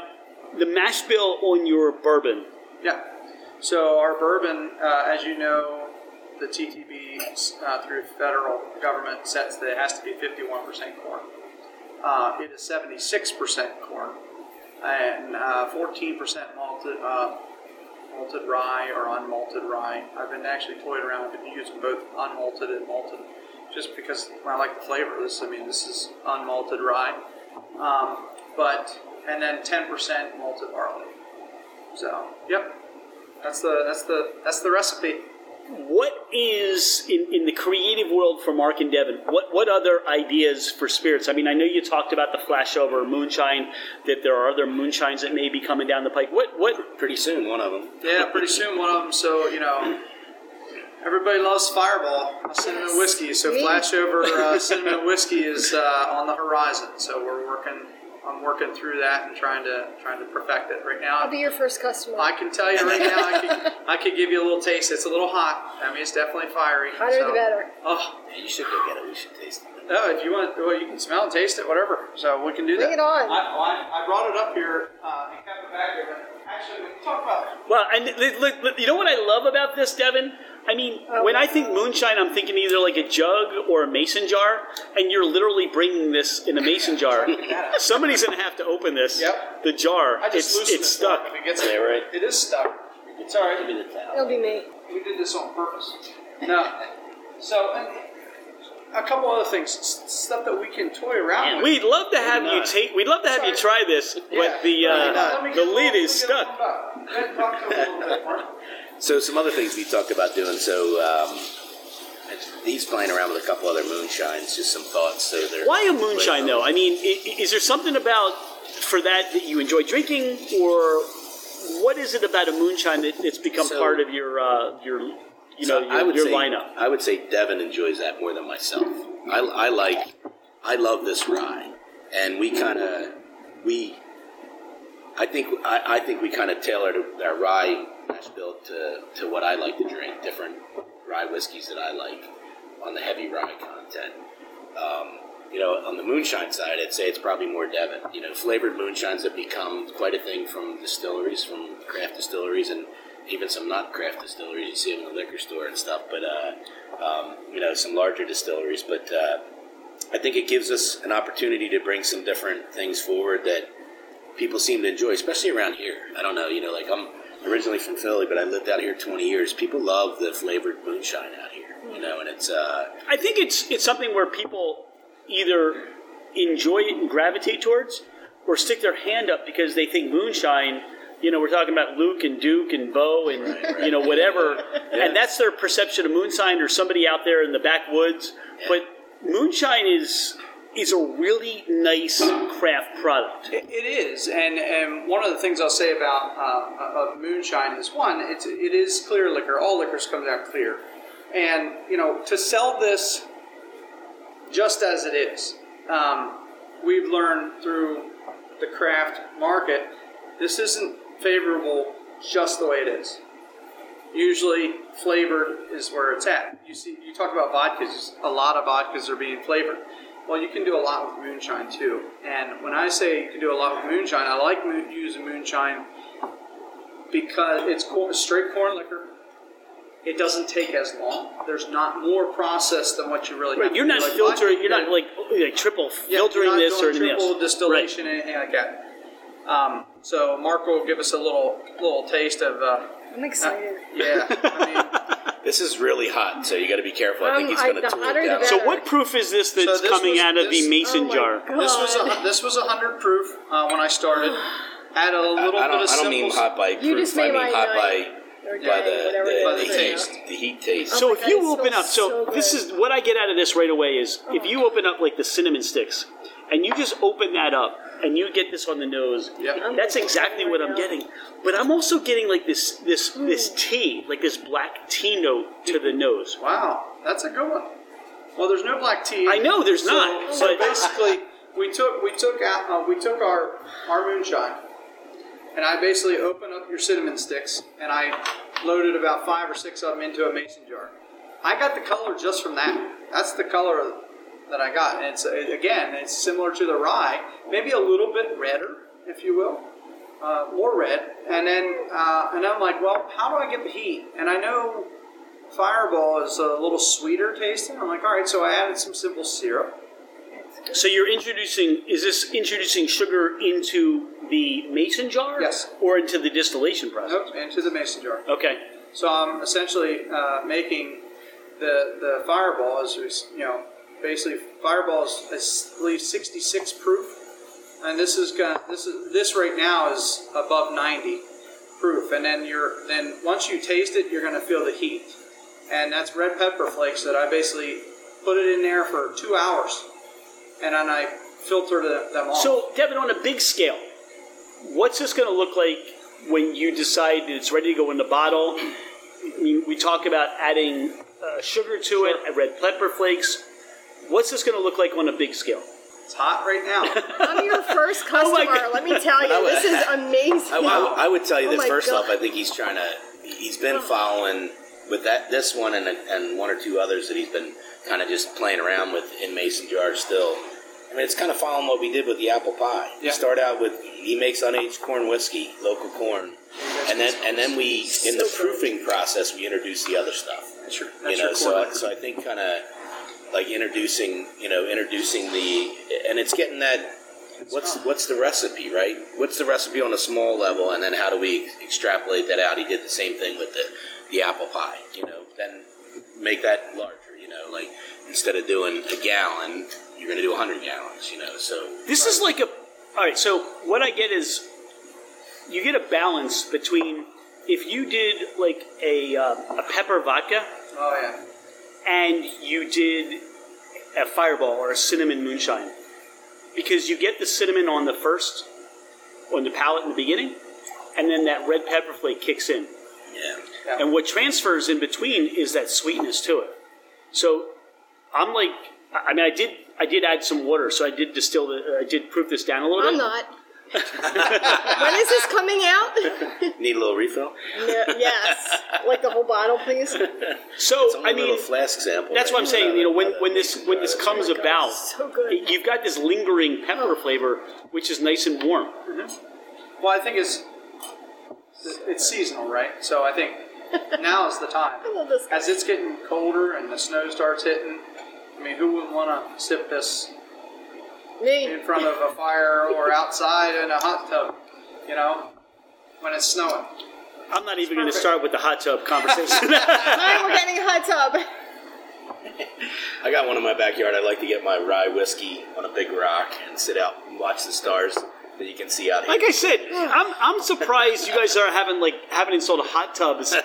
the mash bill on your bourbon. Yeah. So our bourbon, uh, as you know, the T T B uh, through federal government sets that it has to be fifty-one percent corn. Uh, it is seventy-six percent corn and uh, fourteen percent malted, uh, malted rye or unmalted rye. I've been actually toying around with using both unmalted and malted just because I like the flavor of this. I mean, this is unmalted rye. Um, but and then ten percent malted barley. So, yep, that's the that's the that's the recipe. What is, in, in the creative world for Mark and Devin, what, what other ideas for spirits? I mean, I know you talked about the flashover moonshine, that there are other moonshines that may be coming down the pike. What? what? Pretty soon, one of them. Yeah, pretty soon, one of them. So, you know, Everybody loves Fireball, cinnamon whiskey. So Sweet. Flash over uh, cinnamon whiskey is uh, on the horizon. So we're working. I'm working through that and trying to trying to perfect it right now. I'll be your first customer. I can tell you right now. I could I could give you a little taste. It's a little hot. I mean, it's definitely fiery. Hotter so, the better. Oh, yeah, you should go get it. We should taste it. No, if you want, well, you can smell and taste it, whatever. So we can do Bring that. Bring it on. I, I, I brought it up here uh, and kept it back here. Actually, we can talk about it. Well, and look, look, you know what I love about this, Devin? I mean, oh, when I think moonshine, I'm thinking either like a jug or a mason jar, and you're literally bringing this in a mason jar. Somebody's going to have to open this, yep. the jar. I just it's it's it stuck. If it gets there, right? It is stuck. It's all right. It'll be me. We did this on purpose. No. So, and a couple other things, stuff that we can toy around Man, with. We'd love to have you take. We'd love to have Sorry. you try this, but yeah. the uh, the lid is stuck. So some other things we talked about doing. So um, he's playing around with a couple other moonshines, just some thoughts. So why a moonshine though? I mean, is there something about for that that you enjoy drinking, or what is it about a moonshine that it's become so, part of your uh, your you know so your, I would your say, lineup? I would say Devin enjoys that more than myself. I, I like I love this rye, and we kind of we I think I, I think we kind of tailored our rye. Built to, to what I like to drink, different rye whiskeys that I like on the heavy rye content. Um, you know, on the moonshine side, I'd say it's probably more Devin. You know, flavored moonshines have become quite a thing from distilleries, from craft distilleries, and even some not craft distilleries. You see them in the liquor store and stuff, but, uh, um, you know, some larger distilleries. But uh, I think it gives us an opportunity to bring some different things forward that people seem to enjoy, especially around here. I don't know, you know, like I'm originally from Philly, but I lived out here twenty years. People love the flavored moonshine out here, you know, and it's... Uh, I think it's it's something where people either enjoy it and gravitate towards or stick their hand up because they think moonshine, you know, we're talking about Luke and Duke and Bo and, right, right. you know, whatever, yeah. and that's their perception of moonshine or somebody out there in the backwoods. Yeah. But moonshine is... is a really nice craft product. It, it is, and and one of the things I'll say about uh, of moonshine is one, it's it is clear liquor. All liquors come out clear, and you know to sell this just as it is, um, we've learned through the craft market this isn't favorable just the way it is. Usually, flavored is where it's at. You see, you talk about vodkas. A lot of vodkas are being flavored. Well, you can do a lot with moonshine, too. And when I say you can do a lot with moonshine, I like mo- using moonshine because it's corn, straight corn liquor. It doesn't take as long. There's not more process than what you really right, have you're to not do. Filtering, like, you're not like, like triple yeah, filtering you're not this or anything else. Triple distillation right. and anything like that. Um, so Mark will give us a little little taste of... Uh, I'm excited. Uh, yeah. I mean... This is really hot, so you got to be careful. I um, think he's going to turn it down. So, what proof is this that's so this coming was, out of this, the mason oh jar? God. This was a, this was one hundred proof uh, when I started. Add a little I, I bit of. I don't mean hot by you proof. I mean hot by by, by the, the, the taste, the heat taste. So, oh if God, you open up, so, so this is what I get out of this right away is oh if you open up like the cinnamon sticks, and you just open that up, and you get this on the nose. Yep. That's exactly what I'm getting. But I'm also getting like this this mm. this tea, like this black tea note to the nose. Wow, that's a good one. Well, there's no black tea. I know there's so, not. So basically, we took we took out uh, we took our our moonshine, and I basically opened up your cinnamon sticks, and I loaded about five or six of them into a mason jar. I got the color just from that. That's the color of that I got, and it's again, it's similar to the rye, maybe a little bit redder, if you will, uh, more red. And then, uh, and I'm like, well, how do I get the heat? And I know Fireball is a little sweeter tasting. I'm like, all right, so I added some simple syrup. So you're introducing, is this introducing sugar into the mason jar? Yes. Or into the distillation process? Nope, into the mason jar. Okay. So I'm essentially uh, making the the Fireball as we, you know. Basically, Fireball is, I believe, sixty-six proof, and this is gonna, this is this right now is above ninety proof. And then you're then once you taste it, you're gonna feel the heat, and that's red pepper flakes that I basically put it in there for two hours, and then I filter them off. So, Devin, on a big scale, what's this gonna look like when you decide it's ready to go in the bottle? we, we talk about adding uh, sugar to sure. it, red pepper flakes. What's this going to look like on a big scale? It's hot right now. I'm your first customer. Oh, let me tell you, would, this is amazing. I, I, I would tell you this oh first God. off. I think he's trying to. He's been following with that this one and and one or two others that he's been kind of just playing around with in mason jars still. I mean, it's kind of following what we did with the apple pie. Yeah. We start out with, he makes unaged corn whiskey, local corn, and then and then we, in the proofing process, we introduce the other stuff. That's your, that's you know, so I, so I think kind of like introducing, you know, introducing the, and it's getting that, what's what's the recipe, right? What's the recipe on a small level, and then how do we extrapolate that out? He did the same thing with the, the apple pie, you know, then make that larger, you know, like instead of doing a gallon, you're going to do one hundred gallons, you know, so... This is like a... All right, so what I get is you get a balance between if you did, like, a uh, a pepper vodka... Oh, yeah. ...and you did a Fireball or a cinnamon moonshine, because you get the cinnamon on the first, on the palate in the beginning, and then that red pepper flake kicks in. Yeah. yeah. And what transfers in between is that sweetness to it. So I'm like... I mean, I did... I did add some water, so I did distill the, I did proof this down a little I'm bit. I'm not. When is this coming out? Need a little refill? No, yes. Like the whole bottle, please. So, I mean, flask sample. That's right? What I'm saying, you know, when, when this when this comes oh about, so good. You've got this lingering pepper flavor, which is nice and warm. Mm-hmm. Well, I think it's it's seasonal, right? So I think now is the time. I love this guy. As it's getting colder and the snow starts hitting, I mean, who wouldn't want to sip this Me. in front of a fire or outside in a hot tub, you know, when it's snowing? I'm not even going to start with the hot tub conversation. Right, we're getting a hot tub. I got one in my backyard. I like to get my rye whiskey on a big rock and sit out and watch the stars that you can see out here. Like I said, I'm I'm surprised you guys are having like haven't installed hot tubs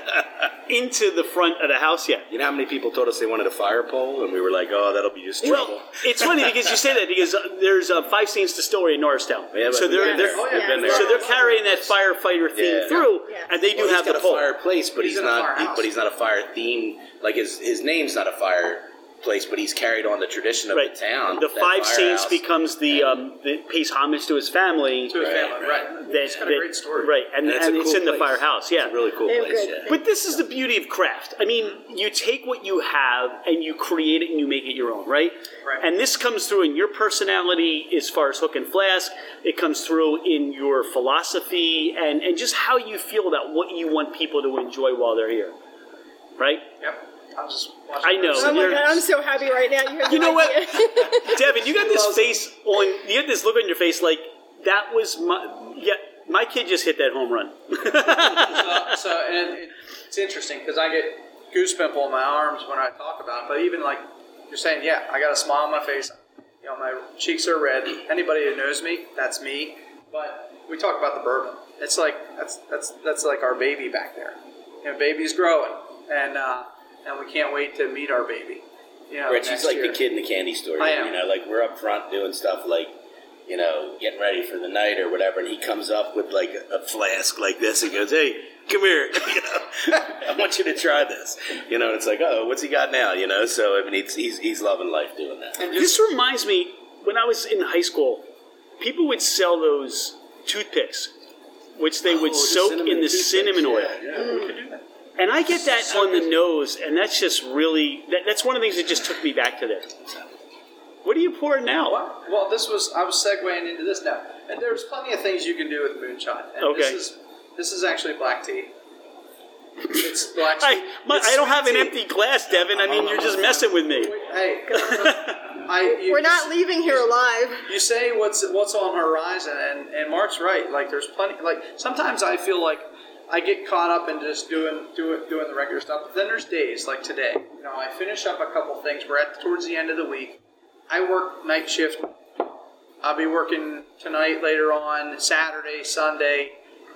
into the front of the house yet. You know how many people told us they wanted a fire pole, and we were like, "Oh, that'll be just trouble." Well, it's funny because you say that because there's a Five Scenes distillery in Norristown, yeah, so they're, they're, oh, yeah. they're so they're carrying that firefighter theme yeah. through, yeah. and they do well, have got the pole. A fireplace, but he's, he's not he, but he's not a fire theme. Like his his name's not a fire. Place, but he's carried on the tradition of right. the town. The Five Scenes becomes the, um, the pays homage to his family. To his right, family, right? right. That, it's got that, a great story, right? And, and, and, it's, and cool it's in place. the firehouse. Yeah, it's a really cool it's place. Yeah. But this is the beauty of craft. I mean, you take what you have and you create it and you make it your own, right? Right. And this comes through in your personality as far as Hook and Flask. It comes through in your philosophy and and just how you feel about what you want people to enjoy while they're here, right? Yep. I'm just I know. Oh my God, I'm so happy right now. You, you know what, Devin? You got this face on. You had this look on your face like that was my. Yeah, my kid just hit that home run. so, so and it, it's interesting because I get goose pimple on my arms when I talk about it. But even like you're saying, yeah, I got a smile on my face. You know, my cheeks are red. Anybody who knows me, that's me. But we talk about the bourbon. It's like that's that's that's like our baby back there. You know, baby's growing and. uh And we can't wait to meet our baby. You know, Rich, he's like year. the kid in the candy store. I am. You know, like we're up front doing stuff like, you know, getting ready for the night or whatever, and he comes up with like a, a flask like this and goes, "Hey, come here. You know, I want you to try this." You know, and it's like, "Oh, what's he got now?" You know, so I mean, he's he's, he's loving life doing that. And this reminds me, when I was in high school, people would sell those toothpicks, which they oh, would the soak in the cinnamon oil. Yeah, yeah mm. we could do that. And I get that on the nose, and that's just really, that, that's one of the things that just took me back to that. What do you pour now? Well, well, this was, I was segueing into this now. And there's plenty of things you can do with moonshine. And okay. This is, this is actually black tea. It's black tea. I, my, it's I don't have tea. An empty glass, Devin. I mean, oh, you're just messing with me. Hey. I, you, We're not you, leaving here you, alive. You say what's what's on the horizon, and, and Mark's right. Like, there's plenty, like, sometimes I feel like, I get caught up in just doing doing, doing the regular stuff. But then there's days, like today. You know, I finish up a couple things. We're at towards the end of the week. I work night shift. I'll be working tonight, later on, Saturday, Sunday.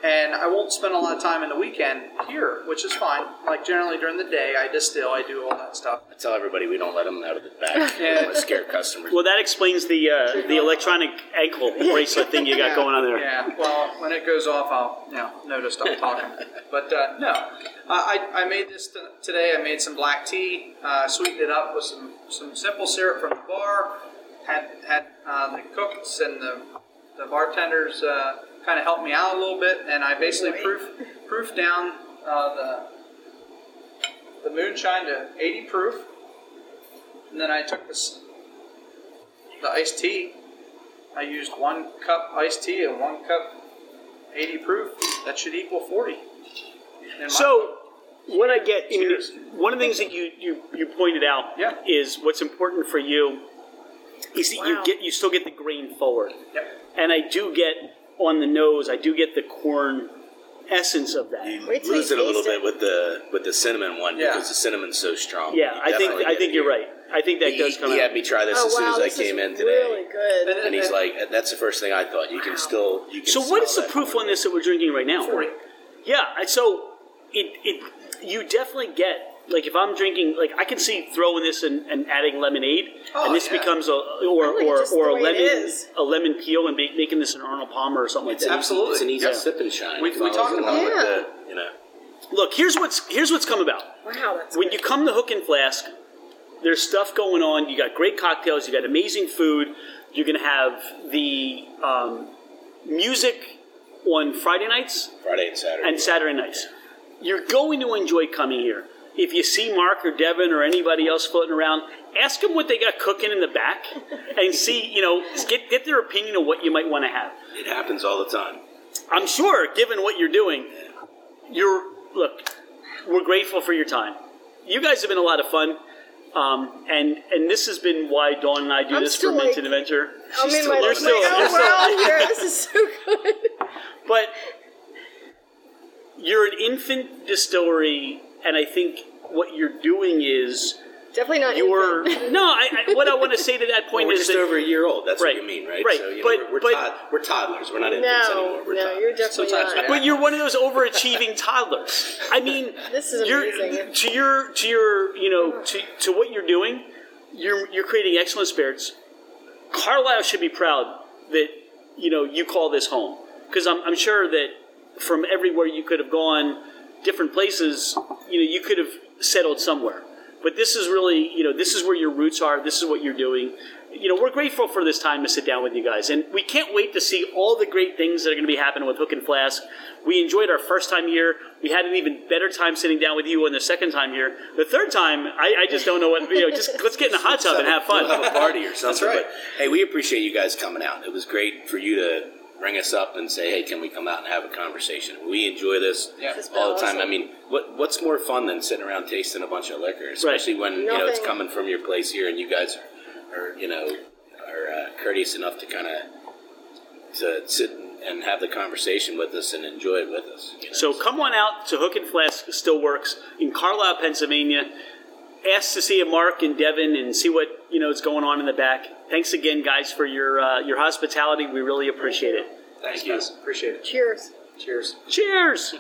And I won't spend a lot of time in the weekend here, which is fine. Like, generally during the day, I distill. I do all that stuff. I tell everybody we don't let them out of the back. Yeah. We don't scare customers. Well, that explains the uh, the electronic ankle bracelet thing you got yeah. going on there. Yeah, well, when it goes off, I'll you know, notice I'm talking. But, uh, no, Uh, I, I made this t- today. I made some black tea, uh, sweetened it up with some, some simple syrup from the bar. Had had uh, the cooks and the, the bartenders uh, kind of helped me out a little bit, and I basically proof proofed down uh, the the moonshine to eighty proof, and then I took this the iced tea. I used one cup iced tea and one cup eighty proof. That should equal forty. So, when I get, I mean, one of the things that you, you, you pointed out yeah. is what's important for you is that wow. you get you still get the grain forward. Yep. And I do get on the nose, I do get the corn essence of that. You Wait lose it a little it. bit with the with the cinnamon one yeah. because the cinnamon's so strong. Yeah, I think I think you're here. right. I think that he, does come he out. He had me try this oh, as soon wow, as I came in today. Really good. And, and he's like, that's the first thing I thought. You can wow. still you can. So what is the proof on this that we're drinking right now? forty. Yeah, so it it you definitely get, like, if I'm drinking, like, I can see throwing this and, and adding lemonade, oh, and this yeah. becomes a or like or, or a lemon a lemon peel and be, making this an Arnold Palmer or something it's like that. Absolutely, it's an easy yeah. sip and shine. We, we talked about yeah. it, you know. Look, here's what's here's what's come about. Wow, that's when good. You come to Hook and Flask. There's stuff going on. You got great cocktails. You got amazing food. You're gonna have the um, music on Friday nights, Friday and Saturday, and Saturday nights. You're going to enjoy coming here. If you see Mark or Devin or anybody else floating around, ask them what they got cooking in the back, and see, you know, get get their opinion of what you might want to have. It happens all the time. I'm sure, given what you're doing, you're look. We're grateful for your time. You guys have been a lot of fun. Um, and and this has been why Dawn and I do I'm this for Fermented like, Adventure. I'm in my life. Like, oh, we're all here. This is so good. But you're an infant distillery, and I think what you're doing is definitely not you're. Infant. No, I, I, what I want to say to that point well, is we're just that, over a year old. That's right, what you mean, right? Right. So, you know, but we're, we're, but, tod- we're toddlers. We're not infants no, anymore. We're no, toddlers. You're definitely Sometimes not. But you're one of those overachieving toddlers. I mean, this is amazing. To your to your you know to, to what you're doing, you're you're creating excellent spirits. Carlisle should be proud that you know you call this home. Because I'm, I'm sure that from everywhere you could have gone, different places, you know, you could have settled somewhere. But this is really, you know, this is where your roots are. This is what you're doing. You know, we're grateful for this time to sit down with you guys. And we can't wait to see all the great things that are going to be happening with Hook and Flask. We enjoyed our first time here. We had an even better time sitting down with you on the second time here. The third time, I, I just don't know what, you know, just let's get in a hot tub and have fun. We'll have a party or something. That's right. But, hey, we appreciate you guys coming out. It was great for you to bring us up and say, hey, can we come out and have a conversation? We enjoy this yeah. all the time. Awesome. I mean, what what's more fun than sitting around tasting a bunch of liquor, especially right. when Nothing. you know it's coming from your place here, and you guys are, are you know are uh, courteous enough to kind of to sit and have the conversation with us and enjoy it with us. You know? So come on out to Hook and Flask Stillworks in Carlisle, Pennsylvania. Ask to see a Mark and Devin and see what you know is going on in the back. Thanks again, guys, for your uh, your hospitality. We really appreciate it. Thank you. Appreciate it. Cheers. Cheers. Cheers.